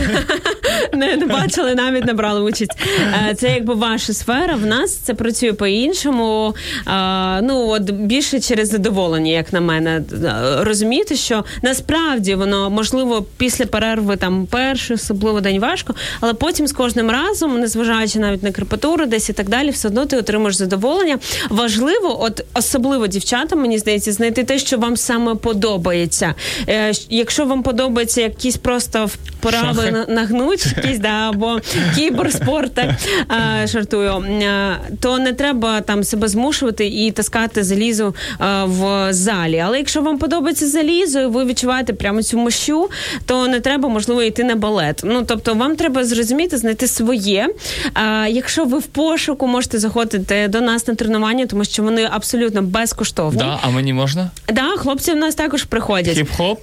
Не бачили, навіть не брали участь. Це якби ваша сфера, в нас це працює по-іншому. Більше через задоволення, як на мене. Розуміти, що насправді воно, можливо, після перерви там перший, особливо день важко, але потім з кожним разом, незважаючи навіть на крепатуру десь і так далі, все одно ти отримаєш задоволення. Важливо, от особливо дівчатам, мені здається, знайти те, що вам саме подобається. Якщо вам подобається якісь просто вправи нагнуть, якісь, або кіберспорти, жартую, то не треба там себе змушувати і таскати залізо в залі. Але якщо вам подобається залізо, і ви відчуваєте прямо цю мощу, то не треба, можливо, йти на балет. Тобто, вам треба зрозуміти, знайти своє. Якщо ви в пошуку, можете заходити до нас на тренування, тому що вони абсолютно безкоштовні. Да, а мені можна? Да, хлопці в нас також приходять. Хіп-хоп?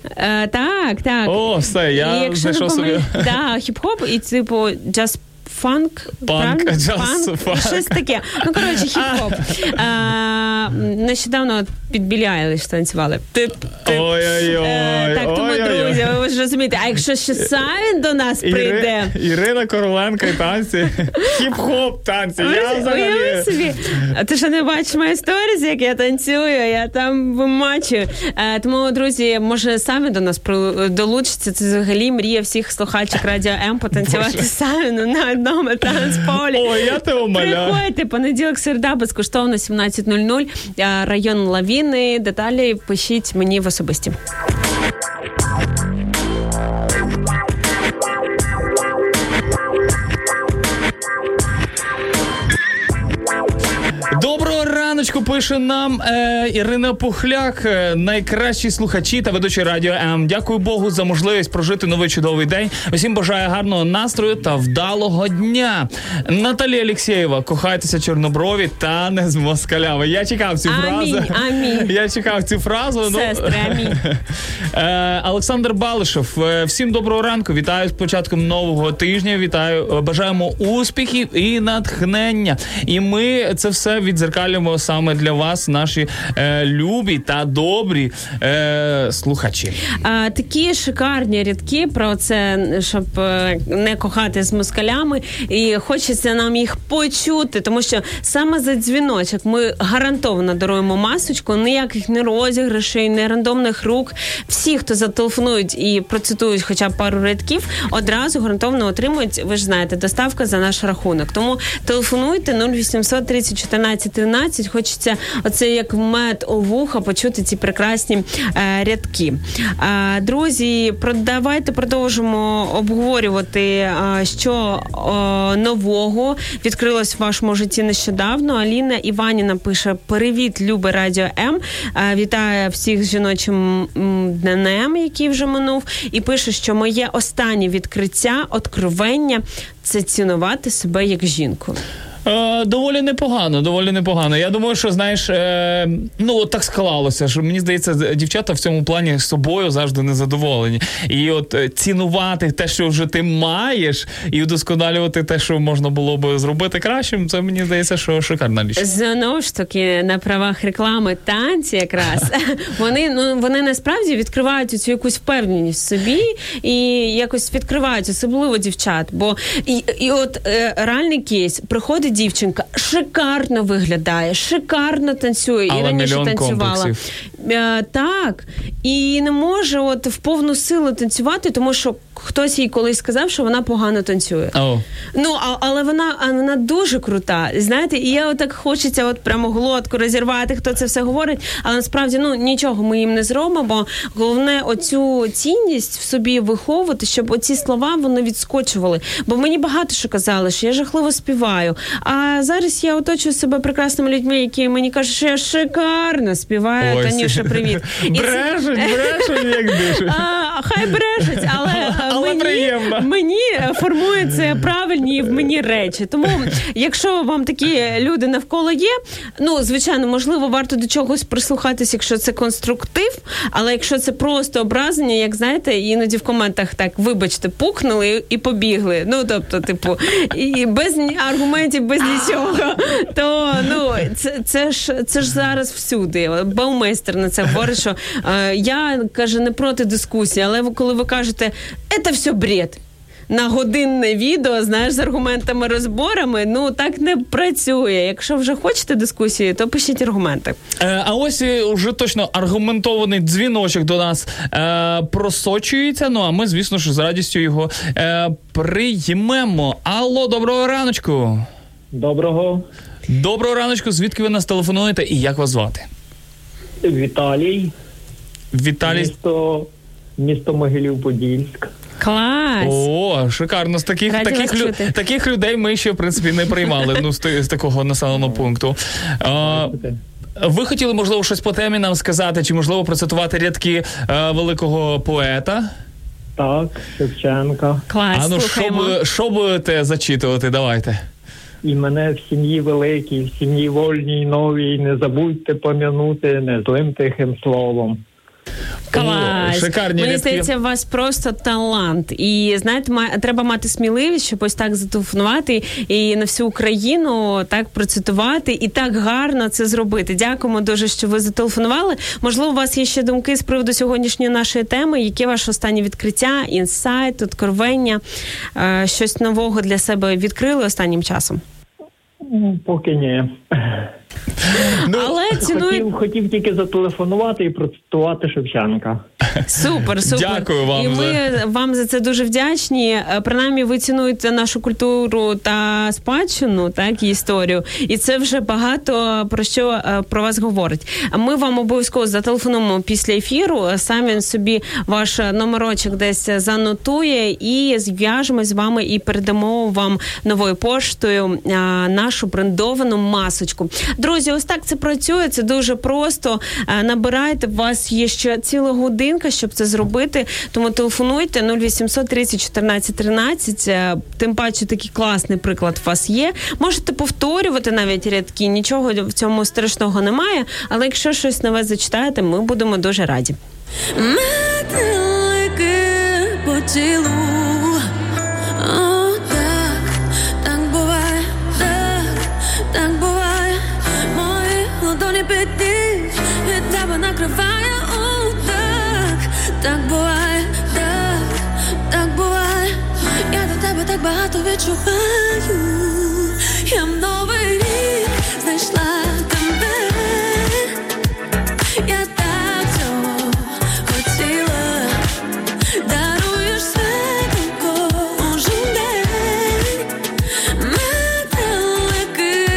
Так. О, все, я знайшов собі. Да, хіп-хоп і типу just Панк, щось таке. Хіп-хоп. Нещодавно під Білі Айліш танцювали. Так, тому, друзі, ви ж розумієте. А якщо ще Савін до нас прийде... Ірина Короленко і танці. Хіп-хоп танці. Уяви собі. Ти ж не бачиш мої сторіс, як я танцюю, я там вимачую. Тому, друзі, може Савін до нас долучиться. Це взагалі мрія всіх слухачів Радіо М потанцювати Савіну навіть одному танцполі. Ой, я тебе умоляю. Приходьте, понеділок-середа, безкоштовно, 17:00, район Лавіни. Деталі пишіть мені в особисті. Доброго раночку, пише нам Ірина Пухляк, найкращі слухачі та ведучі Радіо М. Дякую Богу за можливість прожити новий чудовий день. Усім бажаю гарного настрою та вдалого дня. Наталія Олексієва, кохайтеся чорноброві та не з москалями. Я чекав цю фразу. Амінь. Я чекав цю фразу. Сестри, амінь. Олександр Балишев, всім доброго ранку, вітаю з початком нового тижня, вітаю, бажаємо успіхів і натхнення. І ми це все відзеркалюємо саме для вас, наші любі та добрі слухачі. Такі шикарні рядки про це, щоб не кохати з москалями, і хочеться нам їх почути, тому що саме за дзвіночок ми гарантовано даруємо масочку, ніяких не розіграшей, не рандомних рук. Всі, хто зателефонують і процитують хоча б пару рядків, одразу гарантовано отримують, ви ж знаєте, доставка за наш рахунок. Тому телефонуйте 0800 30 14 13. Хочеться оце як мед у вуха почути ці прекрасні рядки. Друзі, давайте продовжимо обговорювати, що нового відкрилось в вашому житті нещодавно. Аліна Іваніна пише: «Привіт, любе Радіо М. Вітаю всіх з жіночим днем, який вже минув». І пише, що моє останнє відкриття, откровення – це цінувати себе як жінку. Доволі непогано. Я думаю, що, знаєш, от так склалося, що, мені здається, дівчата в цьому плані з собою завжди незадоволені. І от цінувати те, що вже ти маєш, і удосконалювати те, що можна було би зробити кращим, це, мені здається, що шикарна річ. Знову ж таки, на правах реклами танці якраз, вони насправді відкривають цю якусь впевненість в собі і якось відкривають, особливо дівчат. Бо реальний кейс, приходить дівчинка, шикарно виглядає, шикарно танцює. Але і раніше танцювала. Комплексів. Так. І не може в повну силу танцювати, тому що хтось їй колись сказав, що вона погано танцює. Oh. Але вона дуже крута. Знаєте, і я отак хочеться прямо глотку розірвати, хто це все говорить. Але насправді, нічого ми їм не зробимо, бо головне оцю цінність в собі виховувати, щоб оці слова вони відскочували. Бо мені багато що казали, що я жахливо співаю. А зараз я оточую себе прекрасними людьми, які мені кажуть, що я шикарно співаю. Ой, Танюша, привіт. Брешуть, як дишуть. Хай брешуть, але мені формуються правильні в мені речі. Тому, якщо вам такі люди навколо є, звичайно, можливо, варто до чогось прислухатись, якщо це конструктив, але якщо це просто ображення, як, знаєте, іноді в коментах так, вибачте, пукнули і побігли. І без аргументів, без нічого. То, це ж зараз всюди. Баумейстер на це говорить, що я, каже, не проти дискусії, але коли ви кажете, це все бред, на годинне відео, знаєш, з аргументами, розборами, так не працює. Якщо вже хочете дискусії, то пишіть аргументи. А ось уже точно аргументований дзвіночок до нас просочується, а ми, звісно ж, з радістю його приймемо. Алло, доброго раночку. Доброго раночку. Звідки ви нас телефонуєте і як вас звати? Віталій. Місто Могилів-Подільськ. Клас! О, шикарно. З таких людей ми ще, в принципі, не приймали, з такого населеного пункту. Ви хотіли, можливо, щось по темі нам сказати, чи, можливо, процитувати рядки великого поета? Так, Шевченка. Клас, слухаємо. Що будете зачитувати? Давайте. І мене в сім'ї великій, в сім'ї вольній, новій, не забудьте пом'янути незлим тихим словом. Клас! Мені здається, у вас просто талант. І, знаєте, треба мати сміливість, щоб ось так зателефонувати і на всю Україну так процитувати і так гарно це зробити. Дякуємо дуже, що ви зателефонували. Можливо, у вас є ще думки з приводу сьогоднішньої нашої теми. Яке ваше останнє відкриття, інсайт, откровення? Щось нового для себе відкрили останнім часом? Поки ні. Але хотів тільки зателефонувати і процитувати Шевченка. Супер. Дякую вам. І ми вам за це дуже вдячні. Принаймні, ви цінуєте нашу культуру та спадщину, так, і історію. І це вже багато про що про вас говорить. Ми вам обов'язково зателефонуємо після ефіру. Сам він собі ваш номерочок десь занотує і зв'яжемо з вами і передамо вам новою поштою нашу брендовану масочку. Друзі, ось так це працює, це дуже просто. Набирайте, у вас є ще ціла годинка, щоб це зробити. Тому телефонуйте 0800 30 14 13. Тим паче такий класний приклад у вас є. Можете повторювати навіть рядки, нічого в цьому страшного немає. Але якщо щось нове зачитаєте, ми будемо дуже раді. Метелики по тілу. О, так буває, так буває. Накриває, о, так буває, так буває. Я до тебе так багато відчуваю. Я в новий рік знайшла тебе. Я так цього хотіла. Даруєш світанку кожен день. Метелики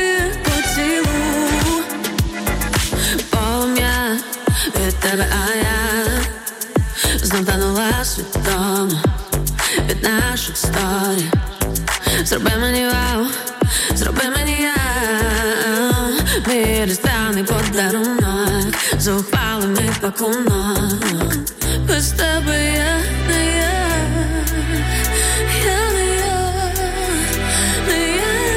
по тілу. Помня від тебе, а я знов танула світом від наших сторін. Зроби мені вау, зроби мені я. Мій різдвяний подарунок, зухвали мій пакунок. Без тебе я не я. Я не я, не я.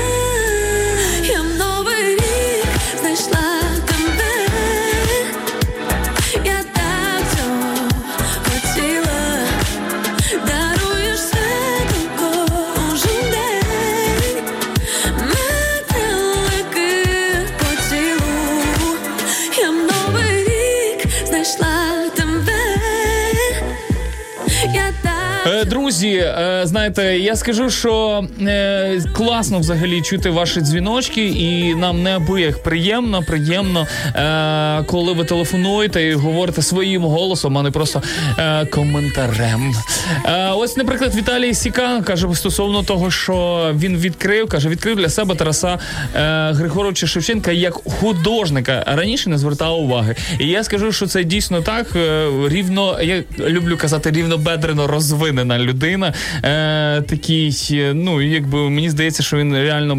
Друзі, знаєте, я скажу, що класно взагалі чути ваші дзвіночки, і нам неабияк приємно, коли ви телефонуєте і говорите своїм голосом, а не просто коментарем. Ось, наприклад, Віталій Сікан каже стосовно того, що він відкрив для себе Тараса Григоровича Шевченка як художника. Раніше не звертав уваги. І я скажу, що це дійсно так, я люблю казати, рівнобедрено розвинена людина. Такий, мені здається, що він реально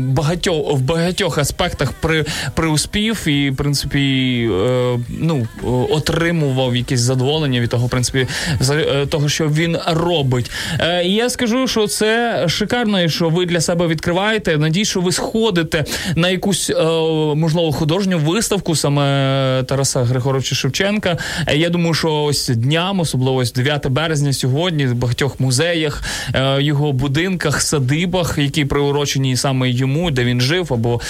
в багатьох аспектах приуспів і, в принципі, отримував якесь задоволення від того, в принципі, того, що він робить. І я скажу, що це шикарно, що ви для себе відкриваєте. Надій, що ви сходите на якусь, можливо, художню виставку саме Тараса Григоровича Шевченка. Я думаю, що ось дням, особливо ось 9 березня сьогодні, в багатьох музеях, його будинках, садибах, які приурочені саме йому, де він жив або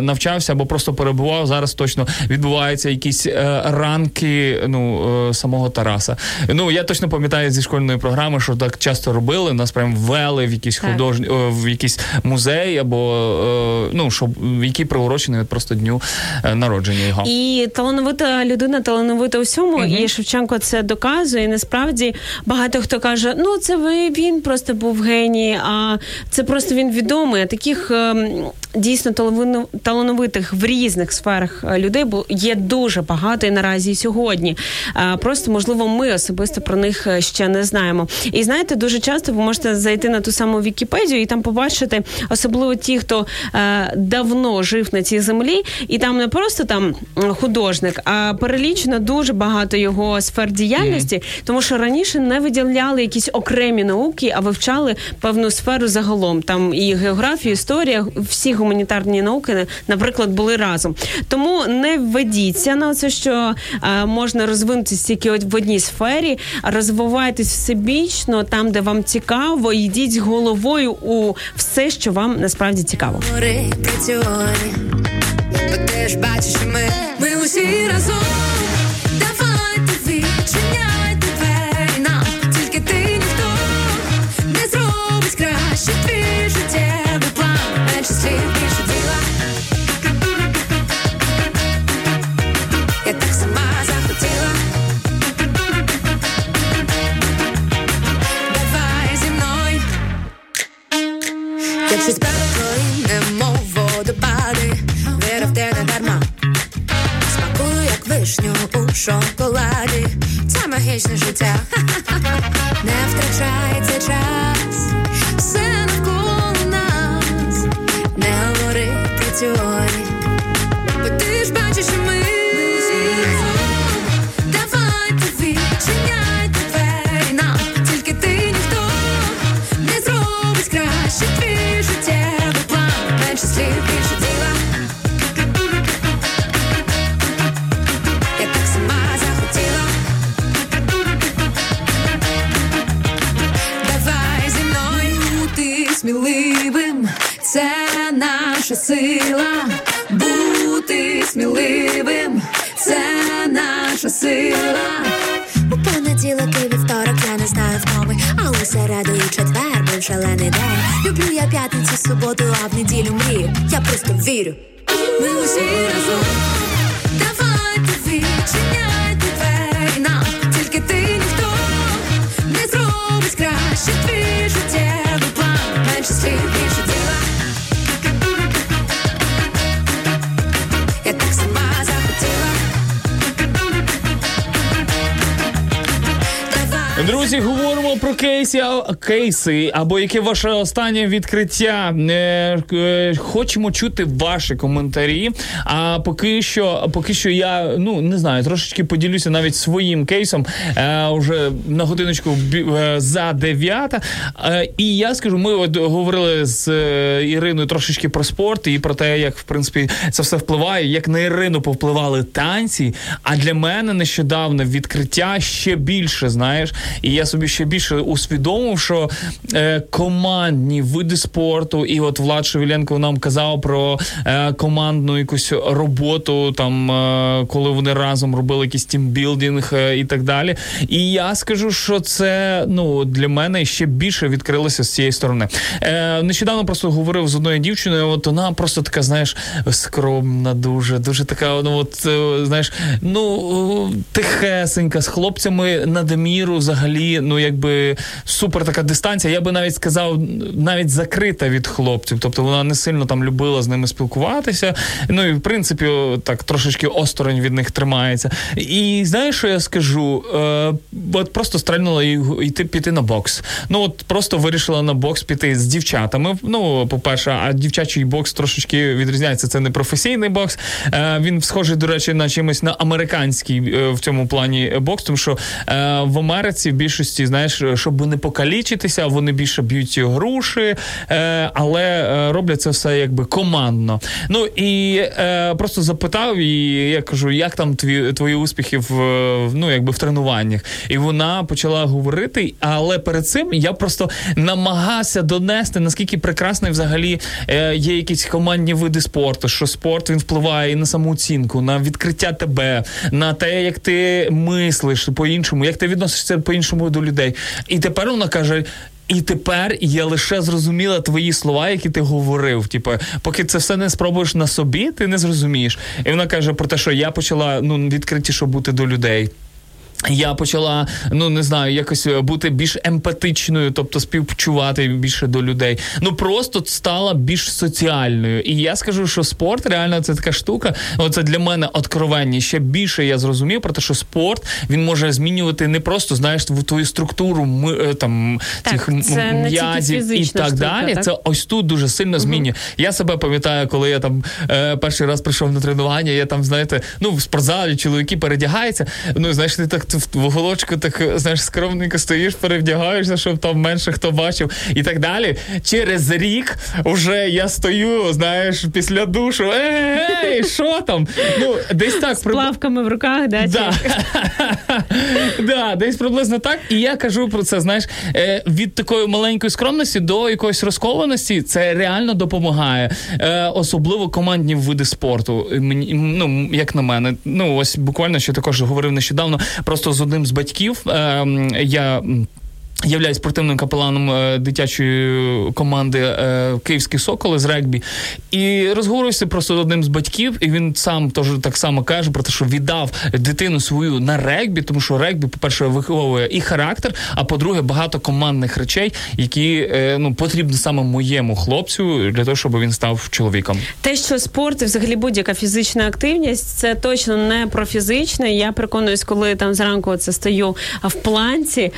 навчався, або просто перебував, зараз точно відбуваються якісь ранки самого Тараса. Я точно пам'ятаю зі шкільної програми, що так часто робили, нас прям вели в якісь в якийсь музей, або який приурочений просто дню народження його. І талановита людина, талановита у всьому, і Шевченко це доказує. І насправді багато хто каже, він просто був геній, а це просто він відомий. Таких дійсно талановитих в різних сферах людей є дуже багато і наразі і сьогодні. Просто, можливо, ми особисто про них ще не знаємо. І знаєте, дуже часто ви можете зайти на ту саму Вікіпедію і там побачити, особливо ті, хто давно жив на цій землі, і там не просто там художник, а перелічено дуже багато його сфер діяльності, тому що раніше не виділяли якісь окремі науки, а вивчали певну сферу загалом. Там і географія, історія, всі гуманітарні науки, наприклад, були разом. Тому не ведіться на це, що можна розвинутися тільки в одній сфері, розвивайтесь всебічно там, де вам цікаво, йдіть з головою у все, що вам насправді цікаво. Ти ж бачиш, ми усі разом. Давайте відчиняйте двері нам, тільки ти ніхто не зробить краще твій життєвий план. Менше слів, більше діла. Я так сама захотіла. Давай зі мною. Якщо справа твої немов водопади, вирівте не дарма. Смакую, як вишню у шоколаді. Це магічне життя. Не втрачається час. Все навколо нас. Не говори про теорії. Бо ти ж бачиш, що ми усі разом. Давайте відчиняйте двері нам. Тільки ти ніхто не зробить краще твій життєвий план. Менше слів, більше діла. Сміливим, це наша сила. Бути сміливим, це наша сила. У понеділок і вівторок я не знаю втоми, але середу і четвер був шалений день. Люблю я п'ятницю, суботу, а в неділю мрію. Я просто вірю. Ми усі разом. Давайте відчиняйте двері нам. Тільки ти ніхто не зробить краще твій життєвий план. Менше слів, більше діла. Я так сама захотіла. Друзі, говоримо про кейси, або яке ваше останнє відкриття. Хочемо чути ваші коментарі. А поки що я, не знаю, трошечки поділюся навіть своїм кейсом. Уже на годиночку за 9. І я скажу, ми от говорили з Іриною трошечки про спорт і про те, як, в принципі, це все впливає, як на Ірину повпливали танці. А для мене нещодавно відкриття ще більше, знаєш, І я собі ще більше усвідомив, що командні види спорту, і от Влад Шевеленко нам казав про командну якусь роботу, там, коли вони разом робили якийсь тімбілдинг і так далі. І я скажу, що це, ну, для мене ще більше відкрилося з цієї сторони. Нещодавно просто говорив з одною дівчиною, от вона просто така, знаєш, скромна дуже, дуже така, ну, от, знаєш, ну, тихесенька, з хлопцями надміру взагалі, ну, якби супер така дистанція, я би навіть сказав, навіть закрита від хлопців, тобто вона не сильно там любила з ними спілкуватися, ну, і, в принципі, так, трошечки осторонь від них тримається. І, знаєш, що я скажу? От просто стрельнула піти на бокс. Ну, от просто вирішила на бокс піти з дівчатами, ну, по-перше, а дівчачий бокс трошечки відрізняється, це не професійний бокс, він схожий, до речі, на чимось на американський в цьому плані бокс, тому що в Америці в більшості, знаєш, щоб не покалічитися, вони більше б'ють груші, але роблять це все якби командно. Ну, і просто запитав, і я кажу, як там твої успіхи в, ну, якби в тренуваннях? І вона почала говорити, але перед цим я просто намагався донести, наскільки прекрасний взагалі є якісь командні види спорту, що спорт, він впливає і на самооцінку, на відкриття тебе, на те, як ти мислиш по-іншому, як ти відносишся по-іншому до людей. І тепер вона каже... І тепер я лише зрозуміла твої слова, які ти говорив. Типа, поки це все не спробуєш на собі, ти не зрозумієш. І вона каже про те, що я почала, ну, відкритіше бути до людей. Я почала, ну, не знаю, якось бути більш емпатичною, тобто співчувати більше до людей. Ну, просто стала більш соціальною. І я скажу, що спорт, реально, це така штука, оце для мене откровення. Ще більше я зрозумів про те, що спорт, він може змінювати не просто, знаєш, твою структуру там, так, цих м'язів і так штука, далі. Так? Це ось тут дуже сильно змінює. Я себе пам'ятаю, коли я там перший раз прийшов на тренування, я там, знаєте, ну, в спортзалі чоловіки передягаються, ну, знаєш, ти так в уголочку так, знаєш, скромненько стоїш, перевдягаєшся, щоб там менше хто бачив і так далі. Через рік уже я стою, знаєш, після душу, що там? Ну, десь так. З плавками в руках, да? Да. Да, десь приблизно так. І я кажу про це, знаєш, від такої маленької скромності до якоїсь розкованості, це реально допомагає. Особливо командні види спорту. Ну, як на мене. Ну, ось буквально, що також говорив нещодавно, просто з одним з батьків я являюсь спортивним капеланом дитячої команди «Київські Соколи» з регбі. І розговорювався просто з одним з батьків, і він сам теж так само каже про те, що віддав дитину свою на регбі, тому що регбі, по-перше, виховує і характер, а по-друге, багато командних речей, які ну, потрібні саме моєму хлопцю для того, щоб він став чоловіком. Те, що спорт і взагалі будь-яка фізична активність, це точно не про фізичне. Я переконуюсь, коли там зранку це стою в планці,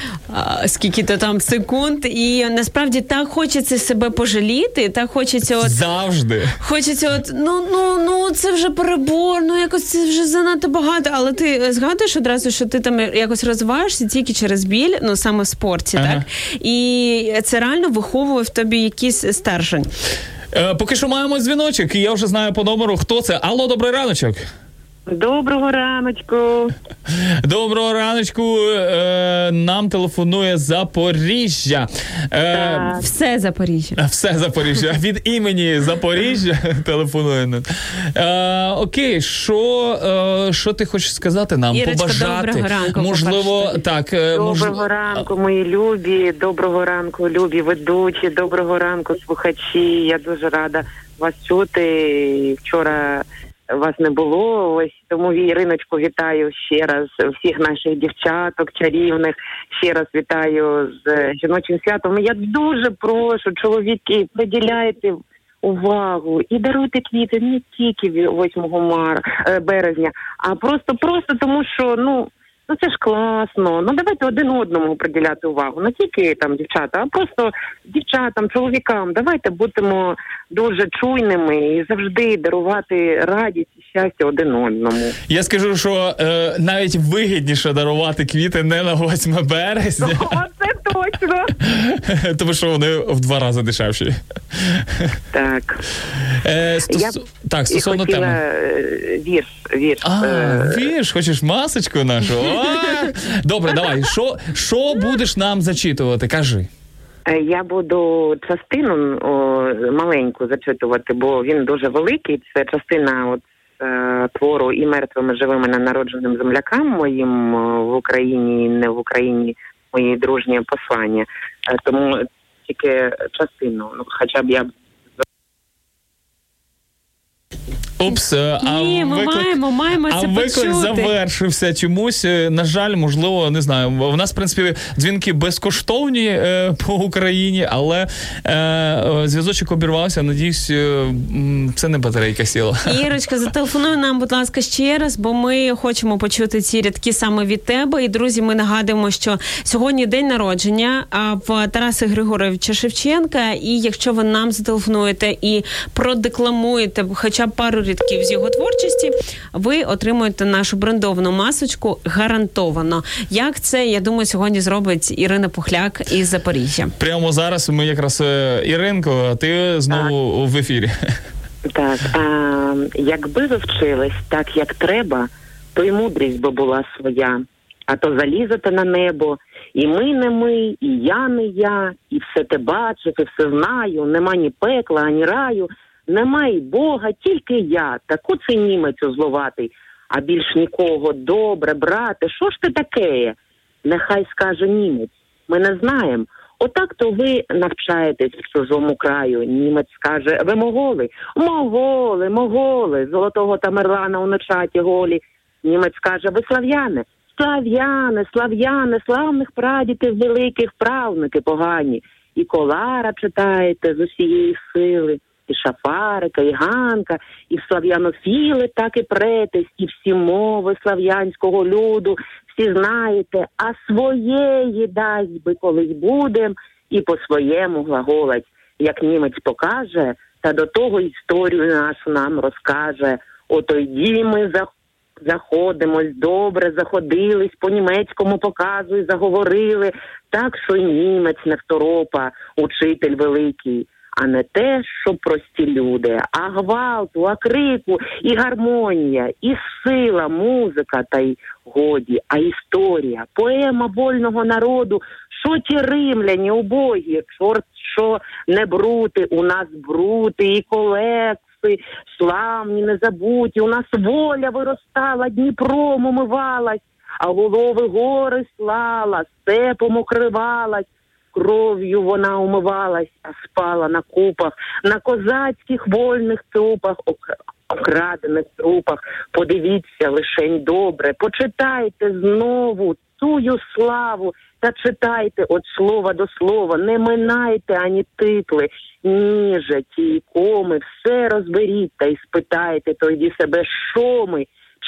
скільки-то там секунд, і насправді так хочеться себе пожаліти, так хочеться от... Завжди. Хочеться от, ну, це вже перебор, ну, якось це вже занадто багато, але ти згадуєш одразу, що ти там якось розвиваєшся тільки через біль, ну, саме в спорті, так? І це реально виховує в тобі якийсь стержень. Поки що маємо дзвіночок, і я вже знаю по номеру, хто це. Алло, добрий раночок. Доброго раночку. Доброго раночку. Нам телефонує Запоріжжя. Все Запоріжжя. Все Запоріжжя. Від імені Запоріжжя телефонує. Окей, що ти хочеш сказати нам? Ірочка, побажати? Доброго ранку. Можливо, так. Доброго ранку, мої любі. Доброго ранку, любі ведучі. Доброго ранку, слухачі. Я дуже рада вас чути. Вчора вас не було, ось тому, Іриночку, вітаю ще раз всіх наших дівчаток, чарівних, ще раз вітаю з жіночим святом. Я дуже прошу, чоловіки, приділяйте увагу і даруйте квіти не тільки 8 березня, а просто тому, що, ну це ж класно. Ну давайте один одному приділяти увагу. Не тільки там дівчата, а просто дівчатам, чоловікам. Давайте будемо дуже чуйними і завжди дарувати радість і щастя один одному. Я скажу, що навіть вигідніше дарувати квіти не на 8 березня. О, це Точно. Тому що вони в 2 рази дешевші. Так. Так, стосовно теми. Я хотіла вірш. Вірш? Хочеш масочку нашу? Добре, давай. Що будеш нам зачитувати? Кажи. Я буду частину маленьку зачитувати, бо він дуже великий. Це частина твору «І мертвими, живими, ненародженим землякам моїм в Україні і не в Україні мої дружні послання». Тому тільки частину, хоча б я... Упс, ні, ми маємо це почути. А виклик завершився чомусь. На жаль, можливо, не знаю. У нас, в принципі, дзвінки безкоштовні по Україні, але зв'язочок обірвався. Надіюсь, це не батарейка сіла. Ірочка, зателефонуй нам, будь ласка, ще раз, бо ми хочемо почути ці рядки саме від тебе. І, друзі, ми нагадуємо, що сьогодні день народження в Тараса Григоровича Шевченка. І якщо ви нам зателефонуєте і продекламуєте хоча б пару рядків з його творчості, ви отримуєте нашу брендовану масочку гарантовано. Як це, я думаю, сьогодні зробить Ірина Пухляк із Запоріжжя. Прямо зараз ми якраз... Іринко, ти знову в ефірі. Так. Якби ви вчились так, як треба, то й мудрість би була своя. А то залізете на небо. І ми не ми, і я не я, і все те бачу, і все знаю. Нема ні пекла, ані раю. Немає Бога, тільки я, таку це німець узловатий, а більш нікого. Добре, брате, що ж ти таке? Нехай скаже німець, ми не знаємо. Отак то ви навчаєтесь в чужому краю. Німець скаже, ви моголи? Моголи, моголи, золотого Тамерлана у ночаті голі. Німець скаже, ви слав'яни? Слав'яни, слав'яни, славних прадітів великих, правнуки погані. І Колара читаєте з усієї сили. І Шафарика, і Ганка, і в слав'янофіли так і претесь, і всі мови слав'янського люду, всі знаєте, а своєї дасть би колись будем, і по-своєму глаголать, як німець покаже, та до того історію нашу нам розкаже. Отойді ми заходимось, добре заходились, по-німецькому показуй, заговорили, так що й німець не второпа, учитель великий. А не те, що прості люди, а гвалту, а крику, і гармонія, і сила, музика, та й годі, а історія, поема вольного народу, що ті римляні убогі, чорт, що не брути, у нас брути, і колекси, славні, незабуті, у нас воля виростала, Дніпром умивалась, а голови гори слала, степом укривалась. Кров'ю вона умивалась, а спала на купах, на козацьких вольних трупах, окрадених трупах. Подивіться лишень добре, почитайте знову тую славу та читайте от слова до слова, не минайте ані титли, ніже ті ікоми, все розберіть та й спитайте тоді себе, що ми,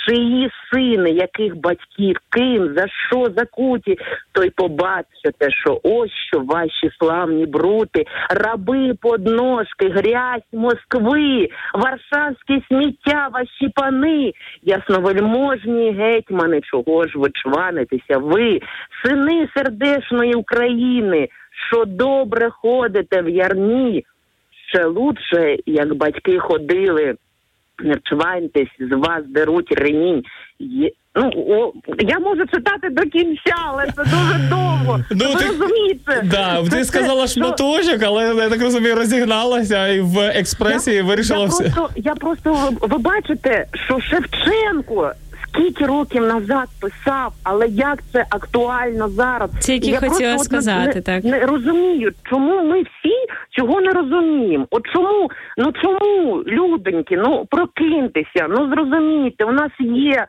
чиї сини, яких батьків, ким, за що закуті, то й побачите, що ось що ваші славні брути, раби подножки, грязь Москви, варшавське сміття, ваші пани, ясновельможні гетьмани, чого ж ви чванитеся ви, сини сердешної України, що добре ходите в ярні, ще лучше, як батьки ходили. Не вчувайтесь, з вас беруть ремінь. Я можу читати до кінця, але це дуже довго. Ви розумієте? Да, ти сказала шматочок, але, я так розумію, розігналася і в експресії вирішила все. Ви бачите, що Шевченко скільки років назад писав, але як це актуально зараз? Тільки хотіла сказати, так. Не розумію, чому ми всі цього не розуміємо. От чому, чому, люденьки, прокиньтеся, зрозумійте, у нас є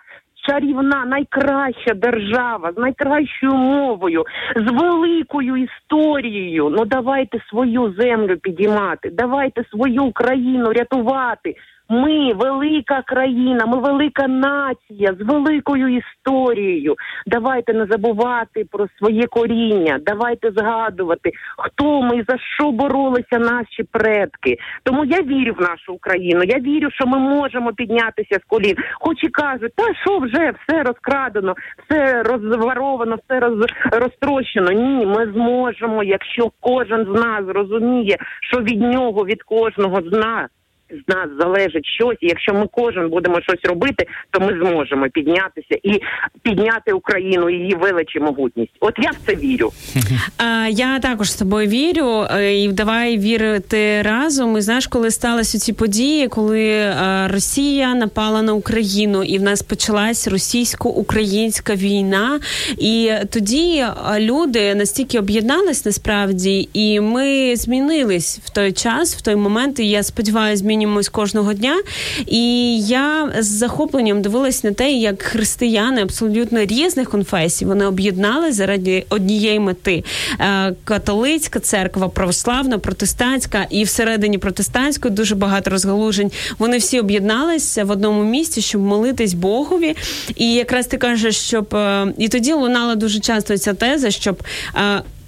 чарівна, найкраща держава, з найкращою мовою, з великою історією. Давайте свою землю підіймати, давайте свою країну рятувати. Ми велика країна, ми велика нація з великою історією. Давайте не забувати про своє коріння, давайте згадувати, хто ми і за що боролися наші предки. Тому я вірю в нашу Україну, я вірю, що ми можемо піднятися з колін. Хоч і кажуть, та що вже, все розкрадено, все розваровано, все розтрощено. Ні, ми зможемо, якщо кожен з нас розуміє, що від нього, від кожного з нас залежить щось, і якщо ми кожен будемо щось робити, то ми зможемо піднятися і підняти Україну, її величі могутність. От я в це вірю. Я також з тобою вірю, і давай вірити разом. І знаєш, коли сталися ці події, коли Росія напала на Україну, і в нас почалась російсько-українська війна, і тоді люди настільки об'єднались насправді, і ми змінились в той час, в той момент, і я сподіваюся, змінюємось кожного дня. І я з захопленням дивилась на те, як християни абсолютно різних конфесій, вони об'єдналися заради однієї мети. Католицька церква, православна, протестантська, і всередині протестантської дуже багато розгалужень. Вони всі об'єдналися в одному місці, щоб молитись Богові. І якраз ти кажеш, щоб... І тоді лунала дуже часто ця теза, щоб...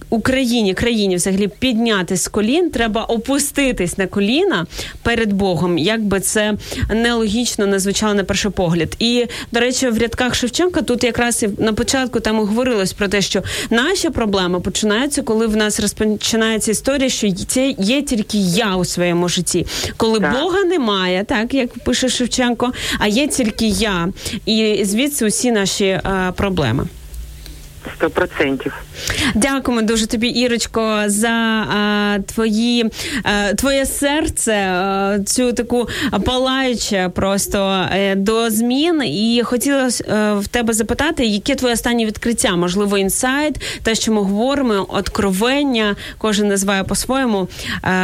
Україні, країні взагалі піднятись з колін, треба опуститись на коліна перед Богом, як би це нелогічно не звучало на перший погляд. І, до речі, в рядках Шевченка тут якраз на початку там і говорилось про те, що наша проблема починається, коли в нас розпочинається історія, що це є тільки я у своєму житті. Коли так. Бога немає, так, як пише Шевченко, а є тільки я. І звідси усі наші проблеми. 100%. Дякуємо дуже тобі, Ірочко, за твоє серце, цю таку палаюче просто до змін. І хотіла в тебе запитати, яке твоє останнє відкриття? Можливо, інсайт, те, що ми говоримо, откровення, кожен називає по-своєму.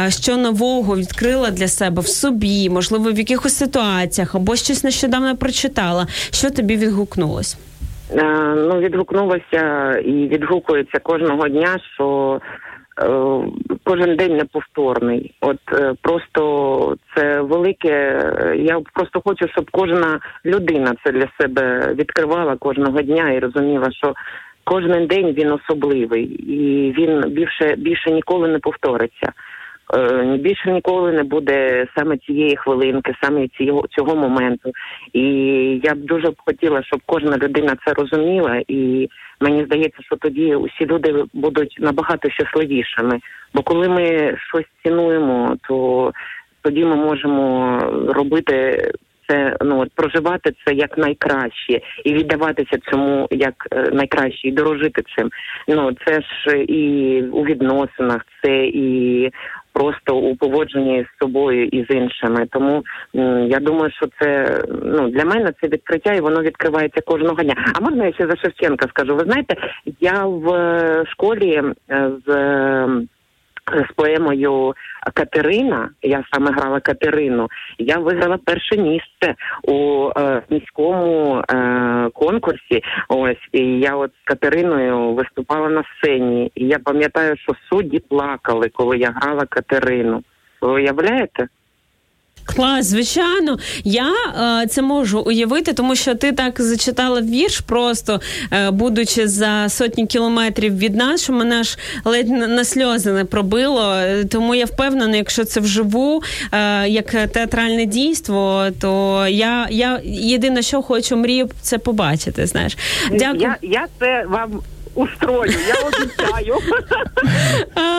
Що нового відкрила для себе в собі, можливо, в якихось ситуаціях, або щось нещодавно прочитала. Що тобі відгукнулось? Ну, відгукнулося і відгукується кожного дня, що кожен день неповторний. От просто це велике, я просто хочу, щоб кожна людина це для себе відкривала кожного дня і розуміла, що кожен день він особливий і він більше ніколи не повториться. Більше ніколи не буде саме цієї хвилинки, саме цього моменту. І я б дуже хотіла, щоб кожна людина це розуміла, і мені здається, що тоді усі люди будуть набагато щасливішими. Бо коли ми щось цінуємо, то тоді ми можемо робити це, проживати це як найкраще і віддаватися цьому як найкраще, і дорожити цим. Це ж і у відносинах, це і просто у поводженні з собою і з іншими. Тому я думаю, що це, для мене це відкриття, і воно відкривається кожного дня. А можна я ще за Шевченка скажу? Ви знаєте, я в школі з поемою «Катерина», я саме грала Катерину, я виграла перше місце у міському конкурсі. Ось, і я от з Катериною виступала на сцені. І я пам'ятаю, що судді плакали, коли я грала Катерину. Ви уявляєте? Клас, звичайно. Я це можу уявити, тому що ти так зачитала вірш просто, будучи за сотні кілометрів від нас, що мене аж ледь на сльози не пробило. Тому я впевнена, якщо це вживу, як театральне дійство, то я єдине, що хочу, мрію це побачити, знаєш. Дякую. Я це вам... устрою, я обіцяю.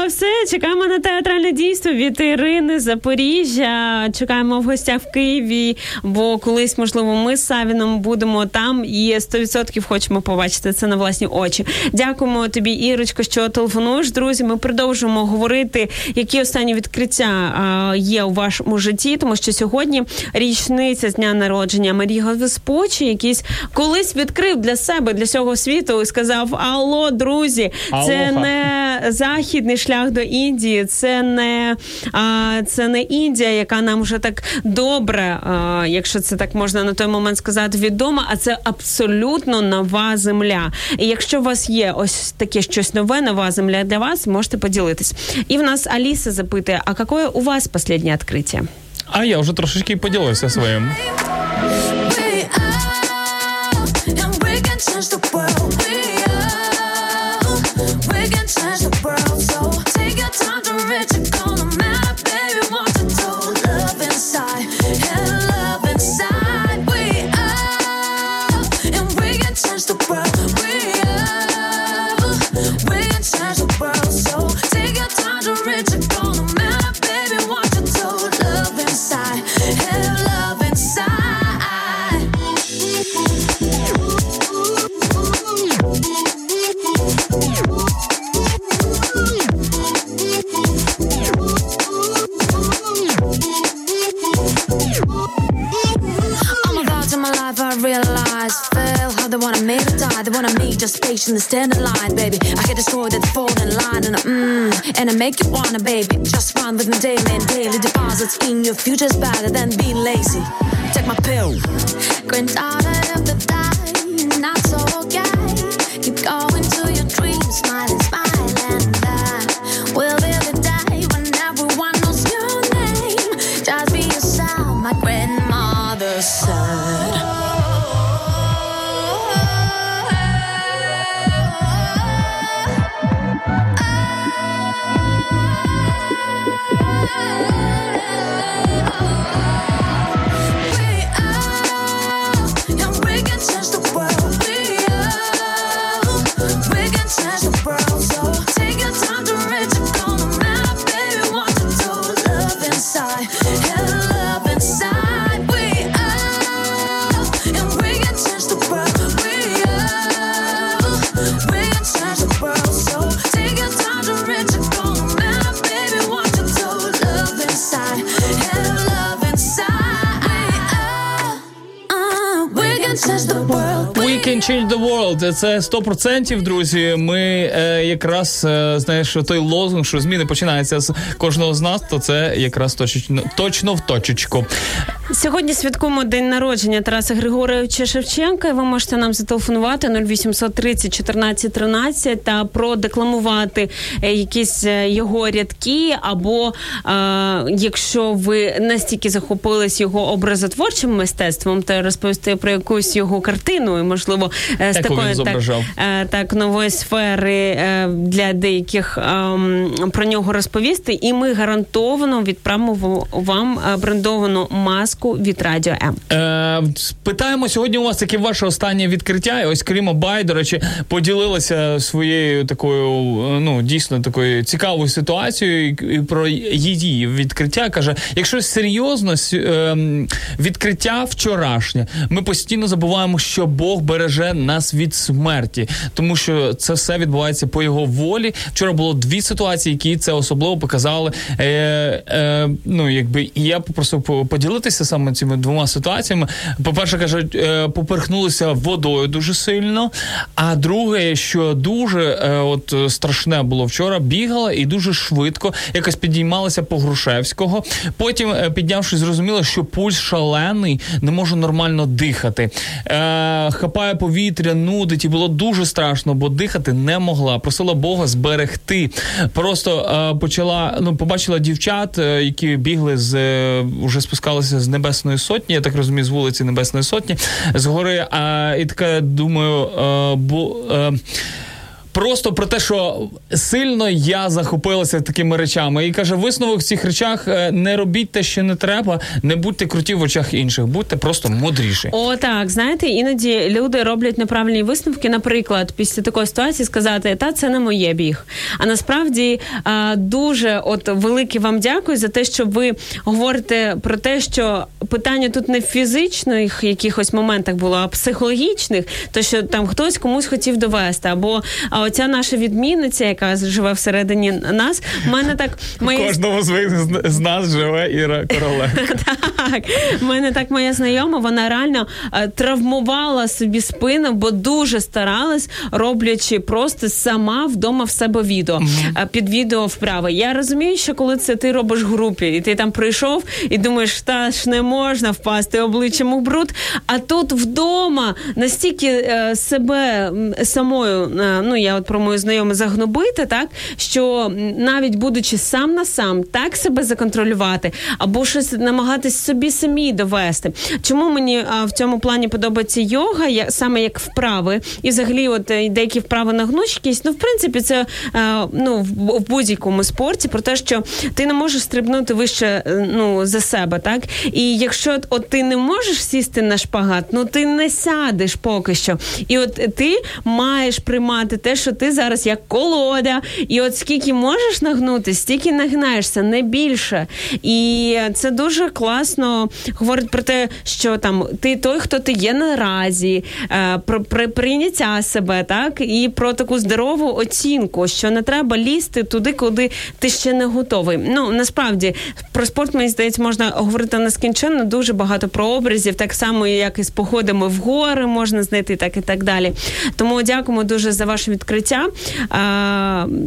Все, чекаємо на театральне дійство від Ірини Запоріжжя, чекаємо в гостях в Києві, бо колись, можливо, ми з Савіном будемо там і 100% хочемо побачити це на власні очі. Дякуємо тобі, Ірочко, що телефонуєш. Друзі, ми продовжуємо говорити, які останні відкриття є у вашому житті, тому що сьогодні річниця з дня народження Амеріго Веспучі, якийсь колись відкрив для себе, для всього світу і сказав: алло, друзі, це не західний шлях до Індії, це не Індія, яка нам вже так добре, якщо це так можна на той момент сказати, відома, а це абсолютно нова земля. І якщо у вас є ось таке щось нове, нова земля для вас, можете поділитись. І в нас Аліса запитує, а какое у вас последнее открытие? А я вже трошечки поділився своїм. In the standard line, baby, I get destroyed at the falling line, and I make you wanna, baby, just run with me day, man, daily deposits in your future's better than being lazy. Take my pill, grant out of the time, not so okay. Keep going to your dreams, smile and smile, and that will be the day when everyone knows your name. Just be yourself, my grandmother said. Change the world. Це 100%, друзі. Ми якраз, знаєш, той лозунг, що зміни починаються з кожного з нас, то це якраз точно в точечку. Сьогодні святкуємо день народження Тараса Григоровича Шевченка, і ви можете нам зателефонувати 0830 14 13 та продекламувати якісь його рядки, або якщо ви настільки захопились його образотворчим мистецтвом, то розповісти про якусь його картину, і, можливо, з такої нової сфери для деяких про нього розповісти, і ми гарантовано відправимо вам брендовану маску від Радіо М. Питаємо сьогодні у вас таке ваше останнє відкриття, і ось Кріма Бай, до речі, поділилася своєю такою, ну, дійсно такою цікавою ситуацією і про її відкриття. Каже, якщо серйозно, відкриття вчорашнє. Ми постійно забуваємо, що Бог береже нас від смерті, тому що це все відбувається по його волі. Вчора було дві ситуації, які це особливо показали. Ну, якби, і я попросив поділитися саме цими двома ситуаціями. По-перше, кажуть, поперхнулися водою дуже сильно, а друге, що дуже страшне було вчора, бігала і дуже швидко якось підіймалася по Грушевського. Потім, піднявшись, зрозуміло, що пульс шалений, не можу нормально дихати. Хапає повітря, нудить, і було дуже страшно, бо дихати не могла. Просила Бога зберегти. Просто побачила дівчат, які бігли уже спускалися з Небесної Сотні, я так розумію, з вулиці Небесної Сотні, з гори, і така, думаю, просто про те, що сильно я захопилася такими речами. І каже, висновок в цих речах: не робіть те, що не треба, не будьте круті в очах інших, будьте просто мудріші. О, так, знаєте, іноді люди роблять неправильні висновки. Наприклад, після такої ситуації сказати: та це не моє біг. А насправді дуже велике вам дякую за те, що ви говорите про те, що питання тут не в фізичних якихось моментах було, а психологічних, то що там хтось комусь хотів довести, або оця наша відмінниця, яка живе всередині нас, в мене так... Кожного з нас живе Іра Короленко. Так. В мене так моя знайома, вона реально травмувала собі спину, бо дуже старалась, роблячи просто сама вдома в себе відео. Під відео вправи. Я розумію, що коли це ти робиш в групі, і ти там прийшов, і думаєш, та ж не можна впасти обличчям у бруд, а тут вдома настільки себе самою, я я от про мою знайому загнобити, так, що навіть будучи сам на сам, так себе законтролювати, або щось намагатись собі самі довести. Чому мені в цьому плані подобається йога, саме як вправи, і взагалі от деякі вправи на гнучкість, ну, в принципі, це в будь-якому спорті, про те, що ти не можеш стрибнути вище за себе, так? І якщо от ти не можеш сісти на шпагат, ти не сядеш поки що. І от ти маєш приймати те, що ти зараз як колода, і от скільки можеш нагнутися, стільки нагнаєшся, не більше. І це дуже класно говорить про те, що там ти той, хто ти є наразі, про прийняття себе, так? І про таку здорову оцінку, що не треба лізти туди, куди ти ще не готовий. Насправді, про спорт, мені здається, можна говорити нескінченно, дуже багато про образів, так само, як і з походами в гори можна знайти, так і так далі. Тому дякуємо дуже за ваше відкриття.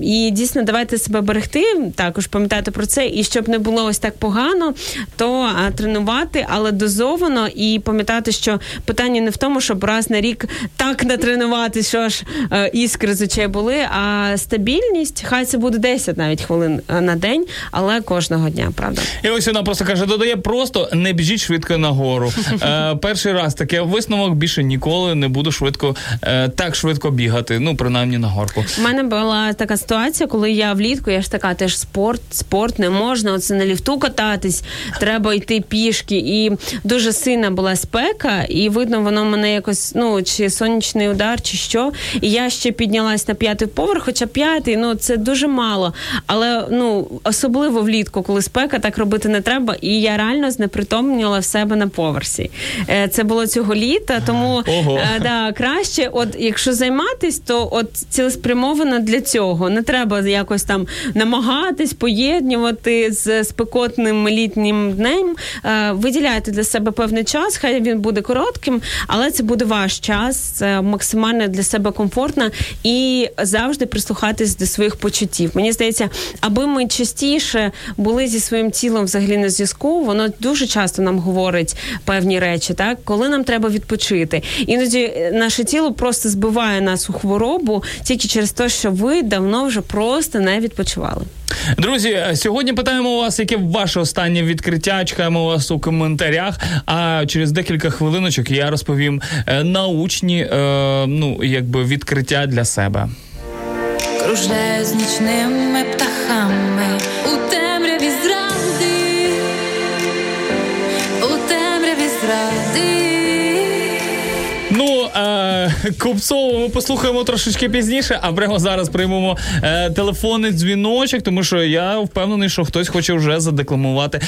І дійсно, давайте себе берегти, також пам'ятати про це, і щоб не було ось так погано, то тренувати, але дозовано, і пам'ятати, що питання не в тому, щоб раз на рік так натренувати, що аж іскри з очей були, а стабільність, хай це буде 10 навіть хвилин на день, але кожного дня, правда. І ось вона просто каже, додає, просто не біжіть швидко нагору. Перший раз таке висновок, більше ніколи не буду так швидко бігати, принаймні на горку. У мене була така ситуація, коли я влітку, я ж така, теж спорт, не можна, оце на ліфту кататись, треба йти пішки, і дуже сильна була спека, і видно, воно мене якось, чи сонячний удар, чи що, і я ще піднялась на 5-й поверх, хоча 5-й, це дуже мало, але, особливо влітку, коли спека, так робити не треба, і я реально знепритомніла в себе на поверсі. Це було цього літа, тому краще, от якщо займатись, то от цілеспрямовано для цього. Не треба якось там намагатись поєднувати з спекотним літнім днем. Виділяйте для себе певний час, хай він буде коротким, але це буде ваш час, максимально для себе комфортно, і завжди прислухатись до своїх почуттів. Мені здається, аби ми частіше були зі своїм тілом взагалі на зв'язку, воно дуже часто нам говорить певні речі, так? Коли нам треба відпочити. Іноді наше тіло просто збиває нас у хворобу тільки через те, що ви давно вже просто не відпочивали. Друзі, сьогодні питаємо вас, яке ваше останнє відкриття, чекаємо вас у коментарях, а через декілька хвилиночок я розповім научні відкриття для себе. Кружляю з нічними птахами у темряві зради, у темряві зради. Купцову ми послухаємо трошечки пізніше, а прямо зараз приймемо телефонний дзвіночок, тому що я впевнений, що хтось хоче вже задекламувати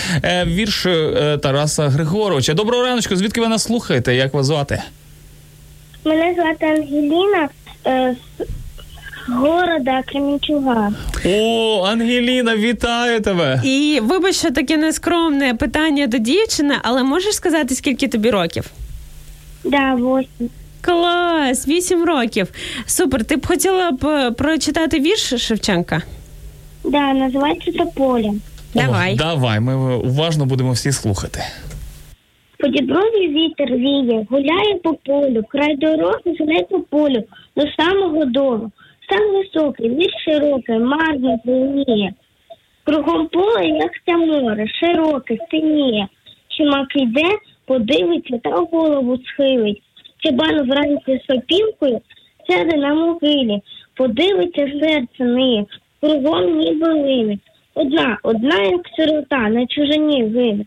вірш Тараса Григоровича. Доброго раночку, звідки ви нас слухаєте, як вас звати? Мене звати Ангеліна з города Кремінчуга. О, Ангеліна, вітаю тебе! І вибач, що таке нескромне питання до дівчини, але можеш сказати, скільки тобі років? Да, 8. Клас, 8 років. Супер, ти б хотіла прочитати вірш Шевченка? Да, називається «То поле». Давай. Давай, ми уважно будемо всі слухати. По діброві вітер віє, гуляє по полю, край дороги зле по полю, до самого дому. Сам високий, вір широкий, марно зеленіє. Кругом поле, як те море, широке, синіє. Чумак йде, подивиться та голову схилить. Чабан вранці з сопілкою сяде на могилі, подивиться серце ниє, кругом ніби лине. Одна як сирота, на чужині вине.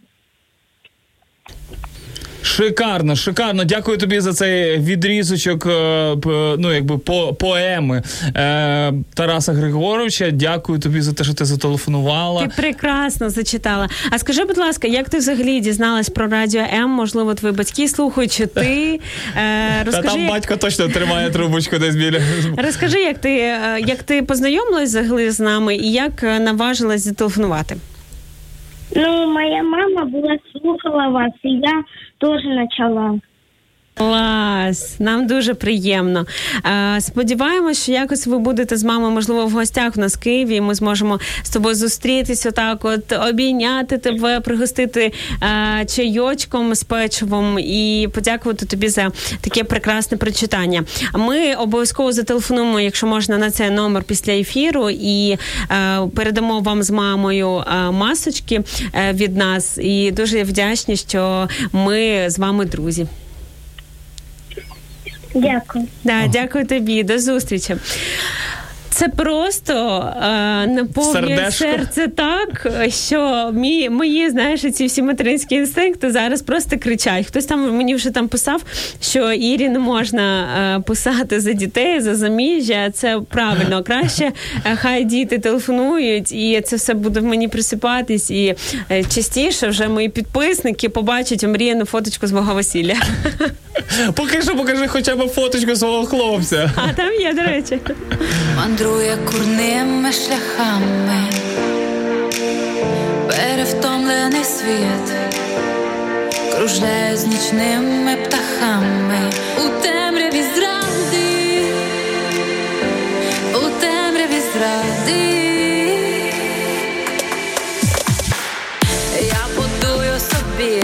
Шикарно, шикарно. Дякую тобі за цей відрізочок, поеми Тараса Григоровича. Дякую тобі за те, що ти зателефонувала. Ти прекрасно зачитала. А скажи, будь ласка, як ти взагалі дізналась про Радіо М? Можливо, твої батьки слухають, чи ти? Розкажи, там батько точно тримає трубочку десь біля. Розкажи, як ти познайомилась взагалі з нами і як наважилась зателефонувати? Моя мама слухала вас, і я теж почала. Клас! Нам дуже приємно. Сподіваємось, що якось ви будете з мамою, можливо, в гостях в нас в Києві, і ми зможемо з тобою зустрітись, отак от, обійняти тебе, пригостити чайочком з печивом і подякувати тобі за таке прекрасне прочитання. Ми обов'язково зателефонуємо, якщо можна, на цей номер після ефіру і передамо вам з мамою масочки від нас. І дуже вдячні, що ми з вами друзі. Дякую. Да, дякую тобі. До зустрічі. Це просто наповнює серце так, що мої, знаєш, ці всі материнські інстинкти зараз просто кричать. Хтось там мені вже там писав, що Ірі не можна писати за дітей, за заміжжя. Це правильно. Краще хай діти телефонують, і це все буде в мені присипатись. І частіше вже мої підписники побачать омріяну фоточку з мого весілля. Поки що покажи хоча б фоточку свого хлопця. А там є, до речі. Мандрує курними шляхами, перевтомлений світ, кружляє з нічними птахами у темряві зради, у темряві зради. Я будую собі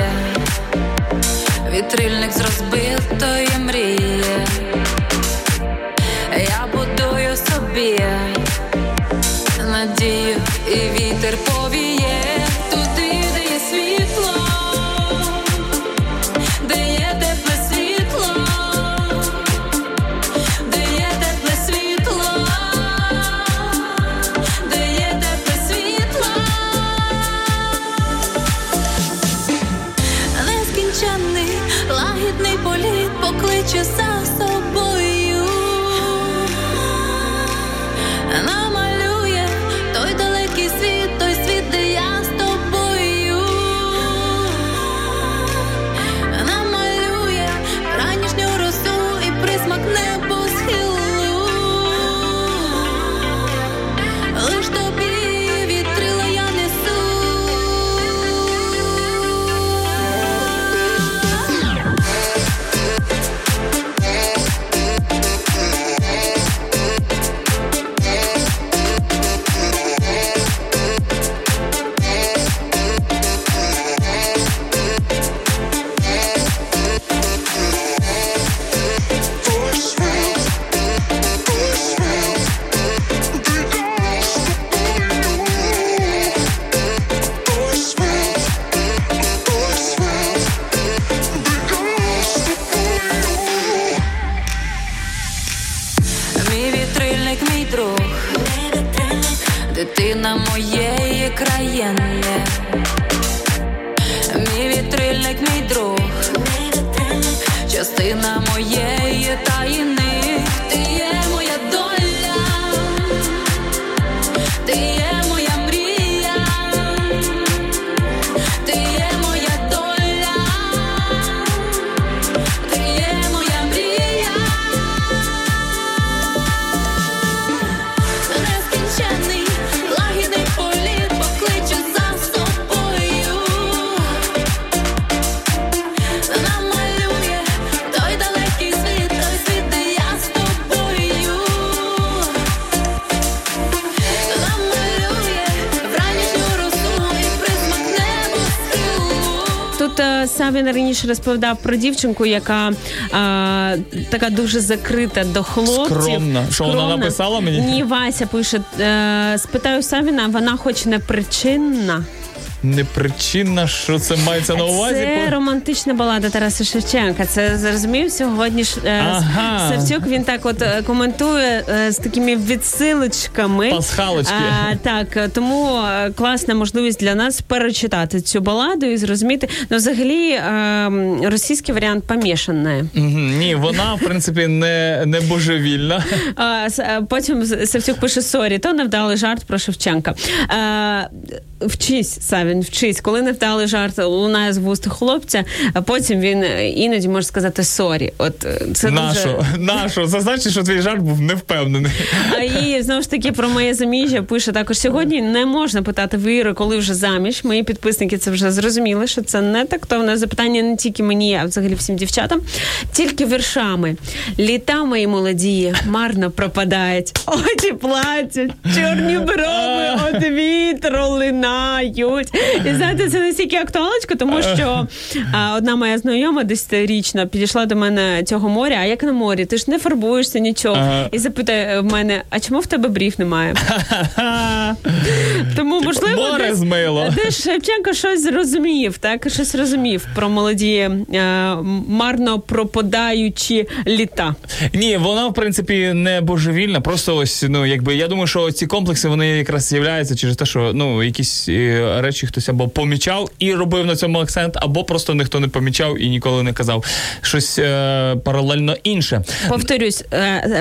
вітрильник з розбитої мрії. Я будую собі надію, і вітер повіє туди, де є світло, де є тепле світло, де є тепле світло, де є тепле світло. Нескінченний лагідний політ покличе за собою. Намалює той далекий світ, той світ, де я з тобою. Намалює ранішню росу і присмак небосхилу. Лиш тобі вітрила я несу. Він раніше розповідав про дівчинку, яка така дуже закрита до хлопців. Скромна. Що вона написала мені? Ні, Вася пише. Спитаю Савіна, вона хоч не причинна? Не причинна, що це мається на увазі? Це романтична балада Тараса Шевченка. Це, зрозумів, сьогодні ж Савчук, він так от коментує з такими відсилочками. Пасхалочки. Так, тому класна можливість для нас перечитати цю баладу і зрозуміти. Ну, взагалі, російський варіант помішаний. Ні, вона, в принципі, не божевільна. Потім Савчук пише, сорі, то невдалий жарт про Шевченка. Вчись, Саві. він вчить. Коли не вдалий жарт лунає з вуст хлопця, а потім він іноді може сказати сорі. От це нашо. Зазначить, що твій жарт був невпевнений. А і знову ж таки про моє заміжжя пише також сьогодні. Не можна питати в Іри, коли вже заміж. Мої підписники це вже зрозуміли, що це не тактовне запитання не тільки мені, а взагалі всім дівчатам. Тільки віршами. Літа мої молодії марно пропадають. Очі плачуть, чорні брови од вітру линають. І знаєте, це настільки актуалочка, тому що одна моя знайома, 10-річна, підійшла до мене цього моря. А як на морі? Ти ж не фарбуєшся, нічого. І запитає в мене, а чому в тебе брів немає? Тому, можливо, десь Шевченко щось зрозумів, так? Щось розумів про молоді марно пропадаючі літа. Ні, вона, в принципі, не божевільна. Просто ось, ну, якби, я думаю, що ці комплекси, вони якраз з'являються через те, що, ну, якісь речі хтось або помічав і робив на цьому акцент, або просто ніхто не помічав і ніколи не казав. Щось паралельно інше. Повторюсь,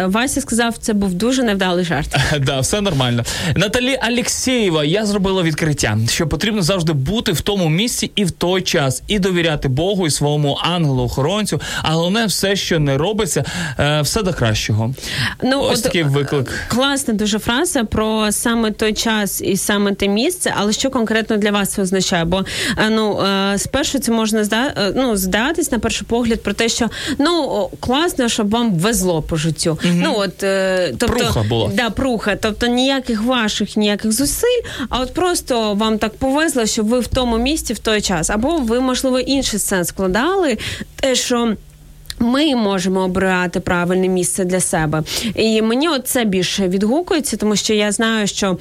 Вася сказав, це був дуже невдалий жарт. Да, все нормально. Наталія Олексієва, я зробила відкриття, що потрібно завжди бути в тому місці і в той час, і довіряти Богу, і своєму ангелу-охоронцю, а головне, все, що не робиться, все до кращого. Ну, ось такий виклик. Класна дуже фраза про саме той час і саме те місце, але що конкретно для вас це означає? Бо, ну, спершу це можна здатись на перший погляд про те, що, ну, класно, щоб вам везло по життю. Mm-hmm. Ну, от, тобто, пруха була. Да, пруха. Тобто, ніяких ваших, ніяких зусиль, а от просто вам так повезло, що ви в тому місці в той час. Або ви, можливо, інший сенс складали, те, що ми можемо обирати правильне місце для себе. І мені от це більше відгукується, тому що я знаю, що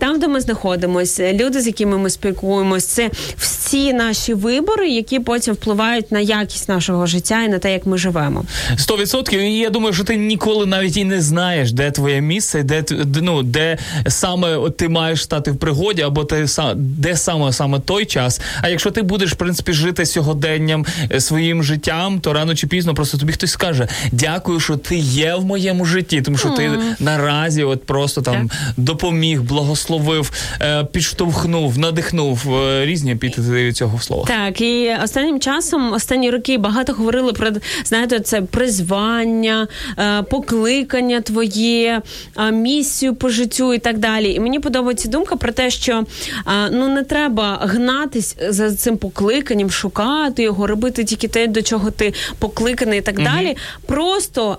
там, де ми знаходимося, люди, з якими ми спілкуємося, це всі наші вибори, які потім впливають на якість нашого життя і на те, як ми живемо. 100%. І я думаю, що ти ніколи навіть і не знаєш, де твоє місце, де саме ти маєш стати в пригоді, або де саме той час. А якщо ти будеш, в принципі, жити сьогоденням, своїм життям, то рано чи пізно просто тобі хтось скаже, дякую, що ти є в моєму житті, тому що ти наразі от просто там допоміг, благословив, підштовхнув, надихнув, різні епітети цього слова. Так, і останнім часом, останні роки багато говорили про, знаєте, це призвання, покликання твоє, місію по життю і так далі. І мені подобається думка про те, що не треба гнатись за цим покликанням, шукати його, робити тільки те, до чого ти покликаєш, і так далі, просто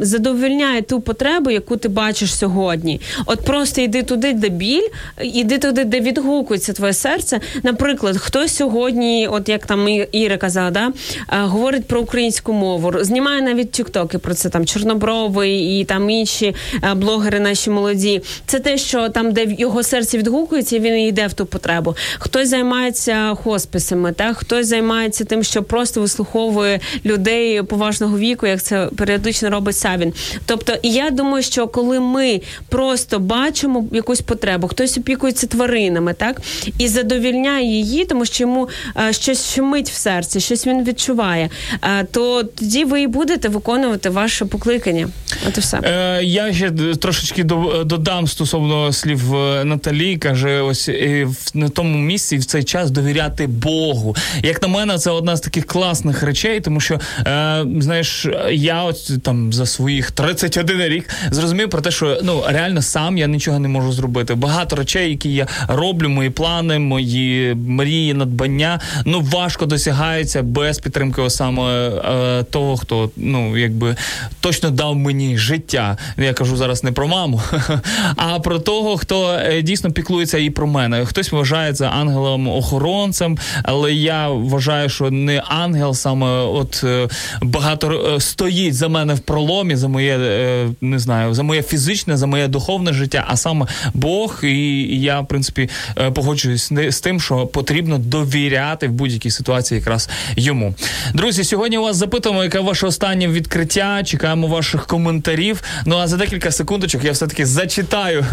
задовольняє ту потребу, яку ти бачиш сьогодні. От просто йди туди, де біль, йди туди, де відгукується твоє серце. Наприклад, хтось сьогодні, от як там Іра казала, да, говорить про українську мову, знімає навіть тіктоки про це, там Чорнобровий і там інші блогери наші молоді. Це те, що там, де його серце відгукується, він йде в ту потребу. Хтось займається хосписами, так? Хтось займається тим, що просто вислуховує людей поважного віку, як це періодично робить Савін. Тобто, і я думаю, що коли ми просто бачимо якусь потребу, хтось опікується тваринами, так, і задовільняє її, тому що йому щось шумить в серці, щось він відчуває, то тоді ви і будете виконувати ваше покликання. От і все. Я ще трошечки додам стосовно слів Наталі, каже, ось на тому місці в цей час довіряти Богу. Як на мене, це одна з таких класних речей, тому що, знаєш, я от там за своїх 31 рік зрозумів про те, що, ну, реально сам я нічого не можу зробити. Багато речей, які я роблю, мої плани, мої мрії, надбання, ну, важко досягаються без підтримки саме того, хто, ну, якби точно дав мені життя. Я кажу зараз не про маму, а про того, хто дійсно піклується і про мене. Хтось вважається ангелом-охоронцем, але я вважаю, що не ангел саме от багато стоїть за мене в проломі, за моє, не знаю, за моє фізичне, за моє духовне життя, а саме Бог. І я, в принципі, погоджуюсь з тим, що потрібно довіряти в будь-якій ситуації якраз йому. Друзі, сьогодні у вас запитуємо, яке ваше останнє відкриття, чекаємо ваших коментарів. Ну, а за декілька секундочок я все-таки зачитаю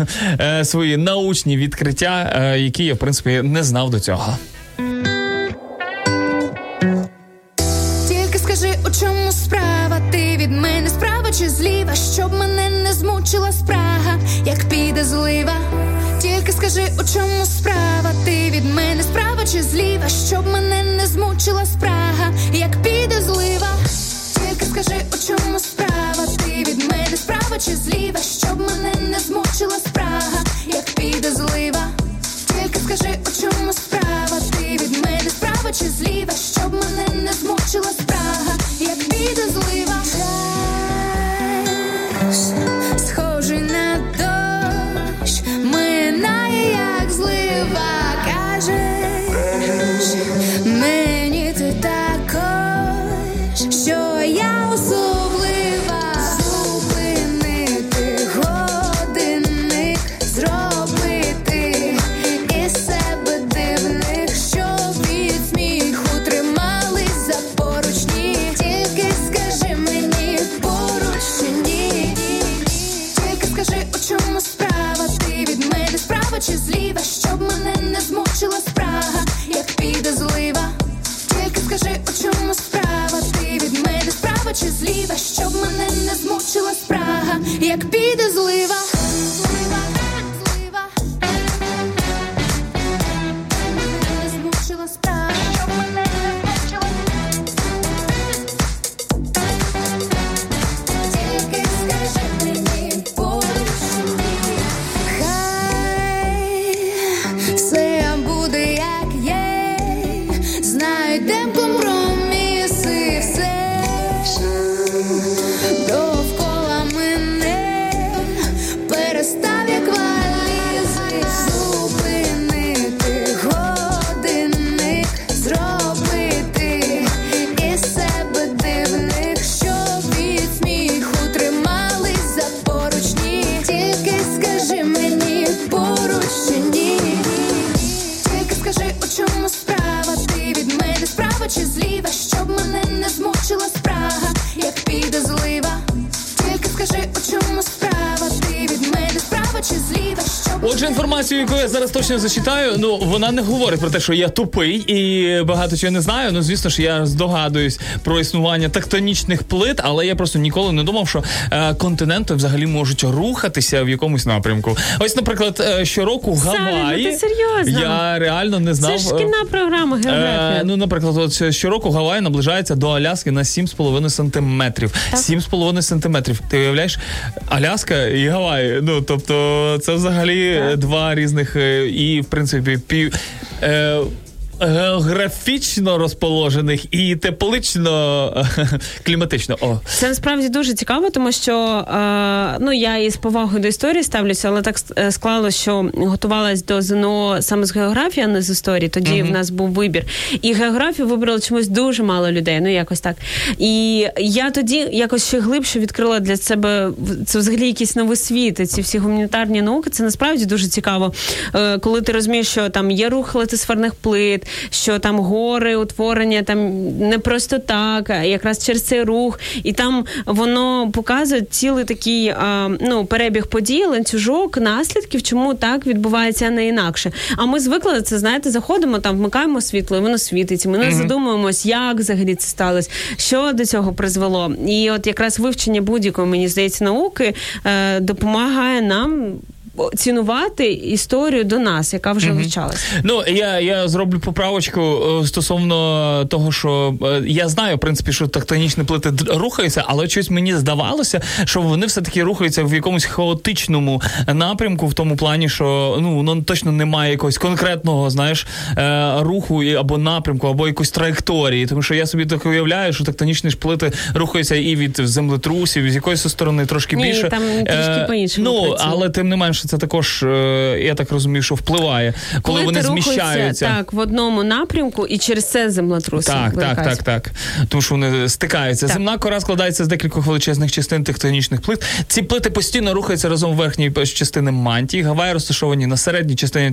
свої научні відкриття, які я, в принципі, не знав до цього. Чи зліва, щоб мене не змучила спрага, як піде злива. Тільки скажи, у чому справа, ти від мене. зліва, щоб мене не змучила спрага, як піде злива. Тільки скажи, у чому справа, ти від мене справа чи зліва, щоб мене не змучила спрага, як піде злива. Тільки скажи, у чому справа, ти від мене справа чи зліва, щоб мене не змучила спрага, як піде злива. Схожий на дощ, минає як злива, кажеш мені ти також, що я особлива. Зупинити годинник, зробити із себе дивних, щоб від сміху тримались за поручні. Тільки скажи мені поручні, тільки скажи, у чому справа, ти від мене справа чи зліва, щоб мене не змучила спрага, як піде злива. Тільки скажи, у чому справа, ти від мене справа чи зліва, щоб мене не змучила спрага, як піде злива. Злива, злива, мене не змучила спрага, щоб мене не змучила. Тільки скажи мені поручні, хай все буде як є, знайдем компроміси, все довкола мене перестав як валізи. Зупинити годинник, зробити із себе дивних, щоб від сміху тримались за поручні. Тільки скажи мені поручні, тільки скажи, у чому справа, ти від мене справа чи зліва, щоб мене не змучила спрага, як піде злива. Тільки скажи, у чому справа, ти від мене справа чи зліва, щоб Отже, інформацію, яку я зараз точно зачитаю, ну, вона не говорить про те, що я тупий і багато чого не знаю. Ну, звісно ж, я здогадуюсь про існування тектонічних плит, але я просто ніколи не думав, що континенти взагалі можуть рухатися в якомусь напрямку. Ось, наприклад, щороку Савін, ну Гаваї. ти серйозно? Я реально не знав. Це ж шкільна програма географія. Ну, наприклад, от щороку Гавай наближається до Аляски на 7,5 сантиметрів. Так. 7,5 сантиметрів. Ти уявляєш, Аляска і Гаваї. Ну, тобто, це взагалі два різних і, в принципі, географічно розположених і теплично, кліматично. О. Це насправді дуже цікаво, тому що ну, я із повагою до історії ставлюся, але так склало, що готувалась до ЗНО саме з географії, а не з історії. Тоді в нас був вибір. І географію вибрало чомусь дуже мало людей, ну якось так. І я тоді якось ще глибше відкрила для себе, це взагалі якісь нові світи, ці всі гуманітарні науки, це насправді дуже цікаво. Коли ти розумієш, що там є рух латисферних плит, що там гори, утворення там не просто так, а якраз через цей рух. І там воно показує цілий такий ну, перебіг подій, ланцюжок, наслідків, чому так відбувається, а не інакше. А ми звикли це, знаєте, заходимо, там вмикаємо світло, і воно світиться. Ми не задумуємось, як взагалі це сталося, що до цього призвело. І от якраз вивчення будь-якої, мені здається, науки допомагає нам цінувати історію до нас, яка вже вивчалася. Ну, я зроблю поправочку стосовно того, що я знаю, в принципі, що тектонічні плити рухаються, але щось мені здавалося, що вони все-таки рухаються в якомусь хаотичному напрямку, в тому плані, що ну, воно точно немає якогось конкретного, знаєш, руху або напрямку, або якоїсь траєкторії. Тому що я собі так уявляю, що тектонічні ж плити рухаються і від землетрусів, і з якоїсь сторони трошки більше. Ні, там трішки по-іншому працює. Але тим не менше це також, я так розумію, що впливає, коли вони зміщаються. Так, в одному напрямку, і через це землетруси. Так. Тому що вони стикаються. Так. Земна кора складається з декількох величезних частин тектонічних плит. Ці плити постійно рухаються разом в верхній частині мантії. Гаваї розташовані на середній частині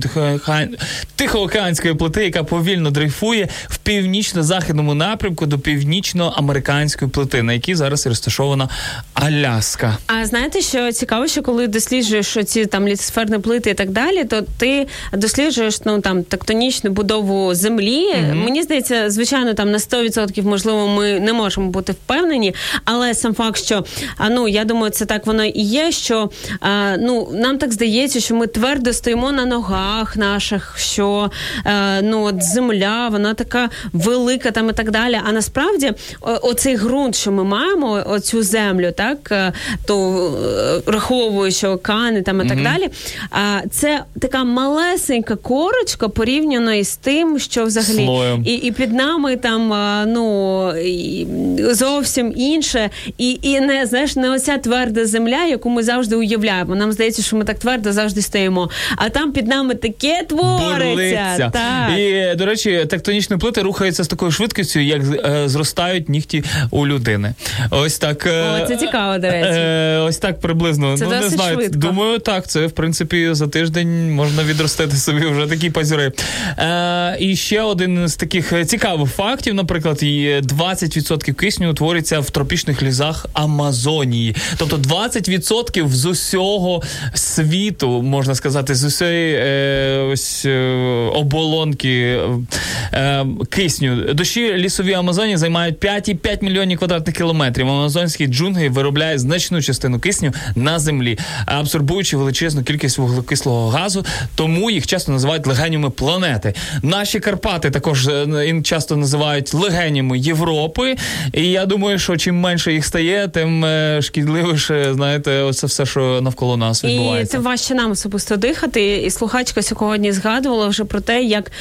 Тихоокеанської плити, яка повільно дрейфує в північно-західному напрямку до північно-американської плити, на якій зараз розташована Аляска. А знаєте, що цікаво, що коли досліджуєш ці там там літосферні плити і так далі, то ти досліджуєш, ну, там, тектонічну будову землі. Mm-hmm. Мені здається, звичайно, там на 100% можливо ми не можемо бути впевнені, але сам факт, що, ну, я думаю, це так воно і є, що, ну, нам так здається, що ми твердо стоїмо на ногах наших, що, ну, от земля, вона така велика там і так далі, а насправді оцей ґрунт, що ми маємо, оцю землю, так, то враховуючи океани там і так далі, це така малесенька корочка порівняно із тим, що взагалі і під нами там, ну, зовсім інше, і не, знаєш, не оця тверда земля, яку ми завжди уявляємо. Нам здається, що ми так твердо завжди стоїмо, а там під нами таке твориться. Так. І, до речі, тектонічні плити рухаються з такою швидкістю, як зростають нігті у людини. Ось так. О, це цікаво, до речі. Ось так приблизно. Це, ну, не знаю, швидко. Думаю, так, це, в принципі, за тиждень можна відростити собі вже такі пазюри. І ще один з таких цікавих фактів, наприклад, 20% кисню утворюється в тропічних лісах Амазонії. Тобто 20% з усього світу, можна сказати, з усієї оболонки кисню. Дощі лісові Амазонії займають 5,5 мільйонів квадратних кілометрів. Амазонські джунглі виробляють значну частину кисню на землі, абсорбуючи величезну кількість вуглекислого газу, тому їх часто називають легенями планети. Наші Карпати також часто називають легенями Європи, і я думаю, що чим менше їх стає, тим шкідливіше, знаєте, оце все, що навколо нас відбувається. І тим важче нам особисто дихати, і слухачка сьогодні згадувала вже про те, як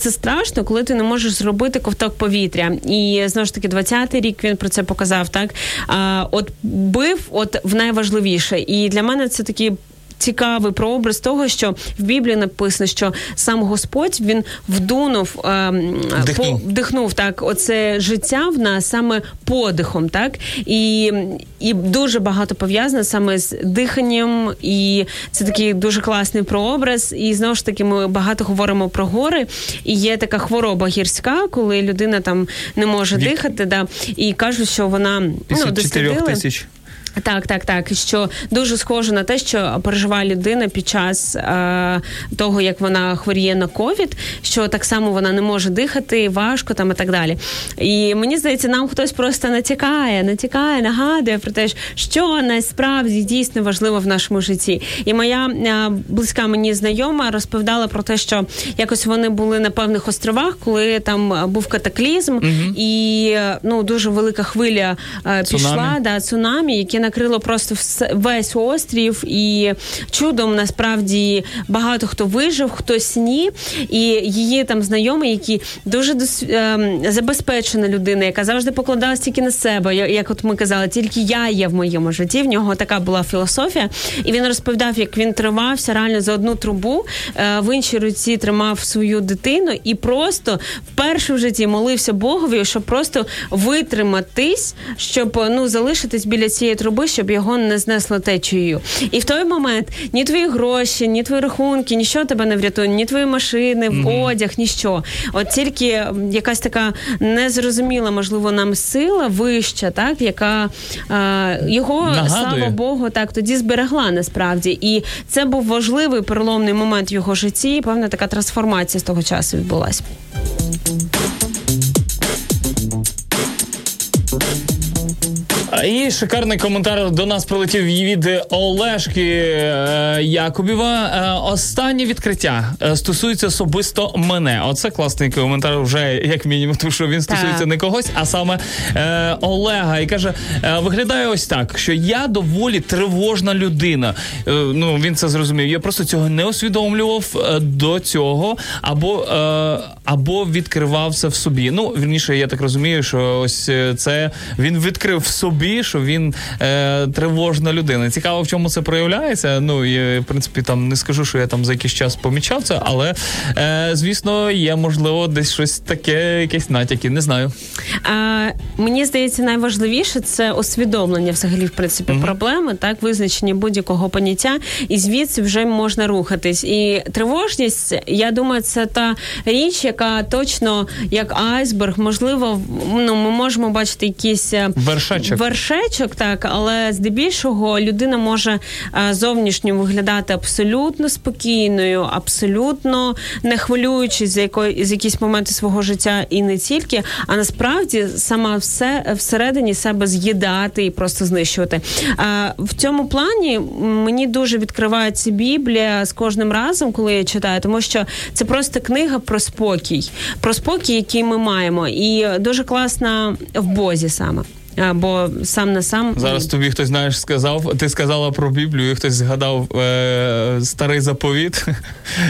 це страшно, коли ти не можеш зробити ковток повітря. І, знову ж таки, 20-й рік він про це показав, так? От бив, от в найважливіше. І для мене це такі цікавий прообраз того, що в Біблії написано, що сам Господь, він вдихнув так, оце життя в нас саме подихом, так? І дуже багато пов'язано саме з диханням, і це такий дуже класний прообраз. І, знову ж таки, ми багато говоримо про гори, і є така хвороба гірська, коли людина там не може дихати, да, і кажуть, що вона, ну, дослідили. Так, що дуже схоже на те, що переживає людина під час того, як вона хворіє на ковід, що так само вона не може дихати, важко там і так далі. І мені здається, нам хтось просто натякає, нагадує про те, що насправді дійсно важливо в нашому житті. І моя близька мені знайома розповідала про те, що якось вони були на певних островах, коли там був катаклізм, і, ну, дуже велика хвиля цунамі, яке накрило просто весь острів, і чудом насправді багато хто вижив, хтось ні, і її там знайомі, які дуже забезпечена людина, яка завжди покладалась тільки на себе, як от ми казали, тільки я є в моєму житті, в нього така була філософія, і він розповідав, як він тримався реально за одну трубу, в іншій руці тримав свою дитину, і просто вперше в житті молився Богові, щоб просто витриматись, щоб, ну, залишитись біля цієї труби, щоб його не знесло течією. І в той момент ні твої гроші, ні твої рахунки, нічого тебе не врятує, ні твої машини, одяг, ніщо. От тільки якась така незрозуміла, можливо, нам сила вища, так, яка його, слава Богу, так, тоді зберегла насправді. І це був важливий переломний момент в його житті, і певна така трансформація з того часу відбулась. І шикарний коментар до нас прилетів від Олешки Якубєва. Останнє відкриття стосується особисто мене. Оце класний коментар вже, як мінімум, тому що він стосується не когось, а саме Олега. І каже, виглядає ось так, що я доволі тривожна людина. Ну, він це зрозумів. Я просто цього не усвідомлював до цього, або відкривався в собі. Ну, вірніше, я так розумію, що ось це він відкрив в собі, що він тривожна людина. Цікаво, в чому це проявляється. Ну, і, в принципі, там не скажу, що я там за якийсь час помічав це, але, звісно, є, можливо, десь щось таке, якісь натяки, не знаю. Мені здається, найважливіше – це усвідомлення, взагалі, в принципі, проблеми, так, визначення будь-якого поняття, і звідси вже можна рухатись. І тривожність, я думаю, це та річ, яка точно як айсберг, можливо, ну, ми можемо бачити якийсь вершечок, так, але здебільшого людина може зовнішньо виглядати абсолютно спокійною, абсолютно не хвилюючись за якісь моменти свого життя і не тільки, а насправді сама все всередині себе з'їдати і просто знищувати. В цьому плані мені дуже відкривається Біблія з кожним разом, коли я читаю, тому що це просто книга про спокій, який ми маємо. І дуже класна в Бозі саме. Бо сам на сам... Зараз тобі хтось, знаєш, сказав, ти сказала про Біблію, і хтось згадав старий заповіт,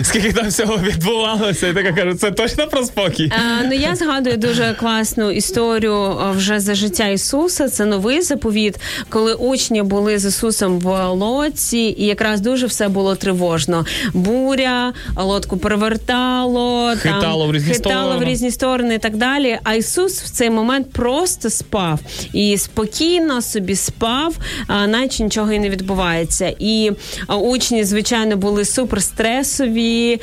скільки там всього відбувалося, і така кажу, це точно про спокій? Ну, я згадую дуже класну історію вже за життя Ісуса, це новий заповіт, коли учні були з Ісусом в лодці, і якраз дуже все було тривожно. Буря, лодку перевертало, хитало в різні сторони і так далі, а Ісус в цей момент просто спав. І спокійно собі спав, наче нічого і не відбувається. І учні, звичайно, були суперстресові,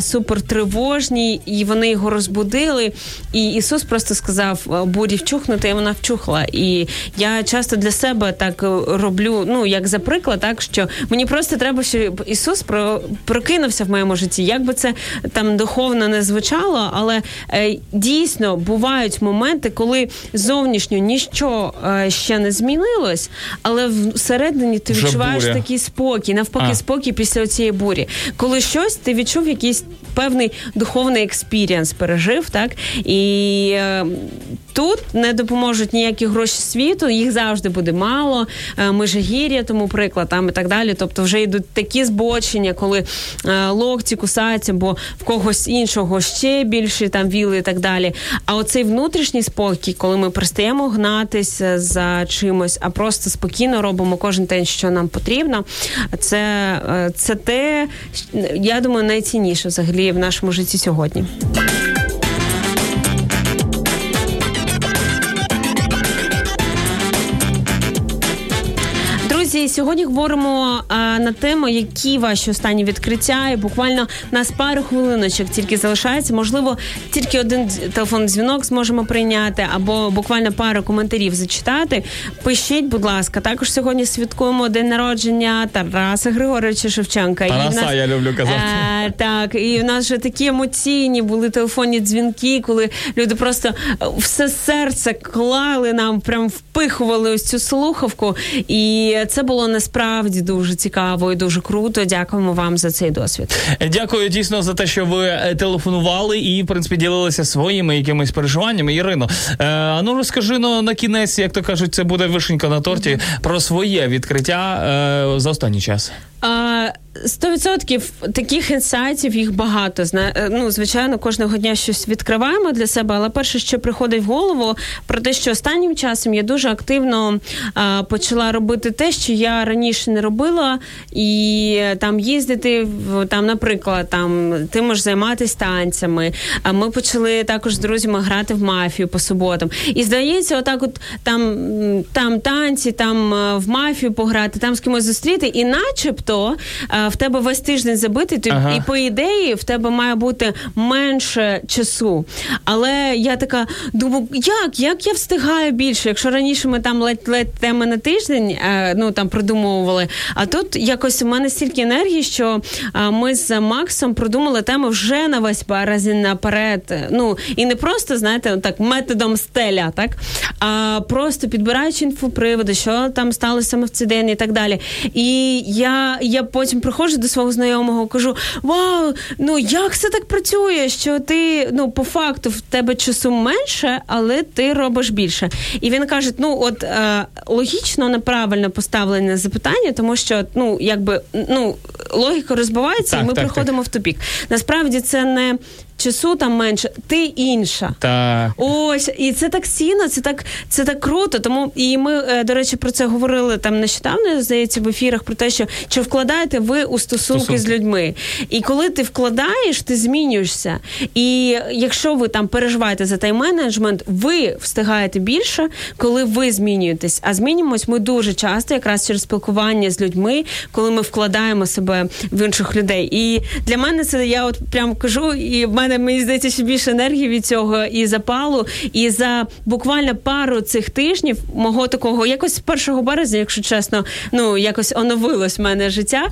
супертривожні, і вони його розбудили. І Ісус просто сказав бурі вчухнути, і вона вчухла. І я часто для себе так роблю, ну, як за приклад, так, що мені просто треба, щоб Ісус прокинувся в моєму житті. Як би це там духовно не звучало, але дійсно бувають моменти, коли зовнішньо ніщо ще не змінилось, але всередині ти відчуваєш такий спокій, навпаки спокій після цієї бурі. Коли щось, ти відчув якийсь певний духовний експірієнс, пережив, так? І тут не допоможуть ніякі гроші світу, їх завжди буде мало, Межигір'я, тому приклад, там і так далі. Тобто вже йдуть такі збочення, коли локті кусаються, бо в когось іншого ще більше там віли і так далі. А оцей внутрішній спокій, коли ми перестаємо гнатися за чимось, а просто спокійно робимо кожен день, що нам потрібно, це те, я думаю, найцінніше взагалі в нашому житті сьогодні. Сьогодні говоримо на тему, які ваші останні відкриття, і буквально нас пару хвилиночок тільки залишається, можливо, тільки один телефонний дзвінок зможемо прийняти, або буквально пару коментарів зачитати. Пишіть, будь ласка. Також сьогодні святкуємо день народження Тараса Григоровича Шевченка. Тараса, я люблю казати. Так, і в нас вже такі емоційні були телефонні дзвінки, коли люди просто все серце клали нам, прям впихували ось цю слухавку, і це було насправді дуже цікаво і дуже круто. Дякуємо вам за цей досвід. Дякую дійсно за те, що ви телефонували і, в принципі, ділилися своїми якимись переживаннями. Ірино, ну розкажи, ну, на кінець, як то кажуть, це буде вишенька на торті, про своє відкриття за останній час. 100% таких інсайтів, їх багато. Ну, звичайно, кожного дня щось відкриваємо для себе, але перше, що приходить в голову, про те, що останнім часом я дуже активно почала робити те, що я раніше не робила, і там їздити, там, наприклад, там, ти можеш займатися танцями, а ми почали також з друзями грати в мафію по суботам. І здається, отак от там танці, там в мафію пограти, там з кимось зустріти, і начебто в тебе весь тиждень забитий, і по ідеї в тебе має бути менше часу. Але я така думаю, як я встигаю більше, якщо раніше ми там ледь теми на тиждень, ну, там продумували, а тут якось у мене стільки енергії, що ми з Максом продумали теми вже на весь березень наперед. Ну, і не просто, знаєте, так, методом стеля, так, а просто підбираючи інфоприводи, що там сталося саме в цей день і так далі. І я потім приходжу до свого знайомого, кажу, вау, ну як це так працює, що ти, ну, по факту в тебе часу менше, але ти робиш більше. І він каже, ну, от логічно неправильно поставлене запитання, тому що, ну, якби, ну, логіка розбивається, і ми приходимо в тупік. Насправді це не... часу там менше, ти інша. Так. Ось, і це так цінно, це так круто. Тому, і ми, до речі, про це говорили там нещодавно, здається, в ефірах, про те, що чи вкладаєте ви у стосунки з людьми. І коли ти вкладаєш, ти змінюєшся. І якщо ви там переживаєте за тайм-менеджмент, ви встигаєте більше, коли ви змінюєтесь. А змінюємось ми дуже часто, якраз через спілкування з людьми, коли ми вкладаємо себе в інших людей. І для мене це, я от прям кажу, і в мене мене, мені здається, ще більше енергії від цього і запалу. І за буквально пару цих тижнів мого такого, якось 1 березня, якщо чесно, ну, якось оновилось в мене життя.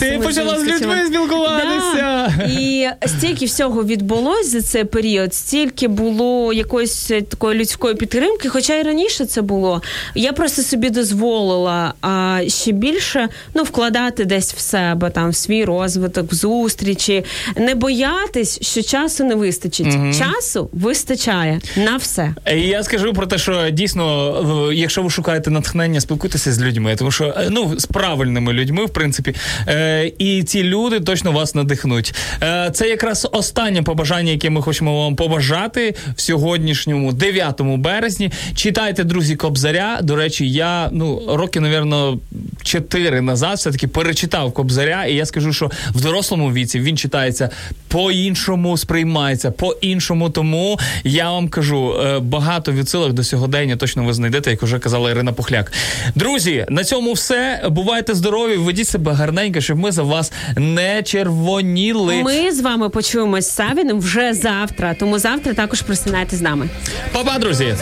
Ти почала з людьми спілкуватися! Да. І стільки всього відбулось за цей період, стільки було якоїсь такої людської підтримки, хоча і раніше це було. Я просто собі дозволила ще більше, ну, вкладати десь в себе, там, в свій розвиток, в зустрічі, не боятись, що часу не вистачить. Mm-hmm. Часу вистачає на все. Я скажу про те, що дійсно, якщо ви шукаєте натхнення, спілкуйтеся з людьми, тому що, ну, з правильними людьми, в принципі, і ці люди точно вас надихнуть. Це якраз останнє побажання, яке ми хочемо вам побажати в сьогоднішньому 9 березні. Читайте, друзі, Кобзаря. До речі, я, ну, роки, мабуть, 4 назад все-таки перечитав Кобзаря, і я скажу, що в дорослому віці він читається по-іншому, сприймається по-іншому, тому я вам кажу, багато відсилок до сьогодення точно ви знайдете, як уже казала Ірина Пухляк. Друзі, на цьому все. Бувайте здорові, ведіть себе гарненько, щоб ми за вас не червоніли. Ми з вами почуємось з Савіним вже завтра, тому завтра також просинайте з нами. Па-па, друзі!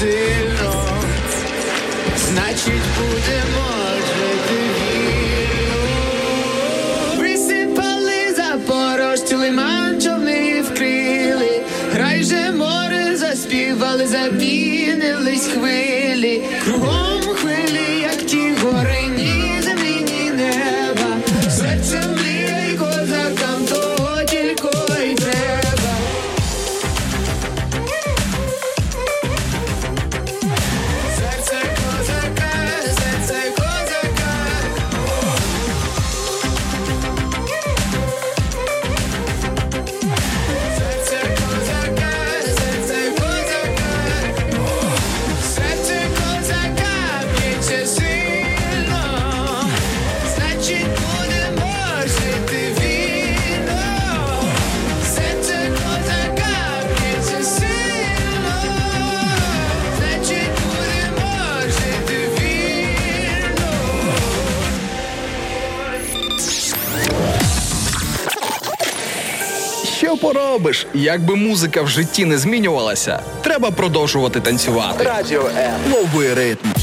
Сильно, значить, будемо жити вільно. Присипали Запорожці лиман, човни вкрили, грай же море заспівали, запінились хвилі, кругом хвилі, як ті гори, ні землі, ні неба, серце мріє козакам, того тільки й треба. Поробиш, якби музика в житті не змінювалася, треба продовжувати танцювати. Радіо М. Новий ритм.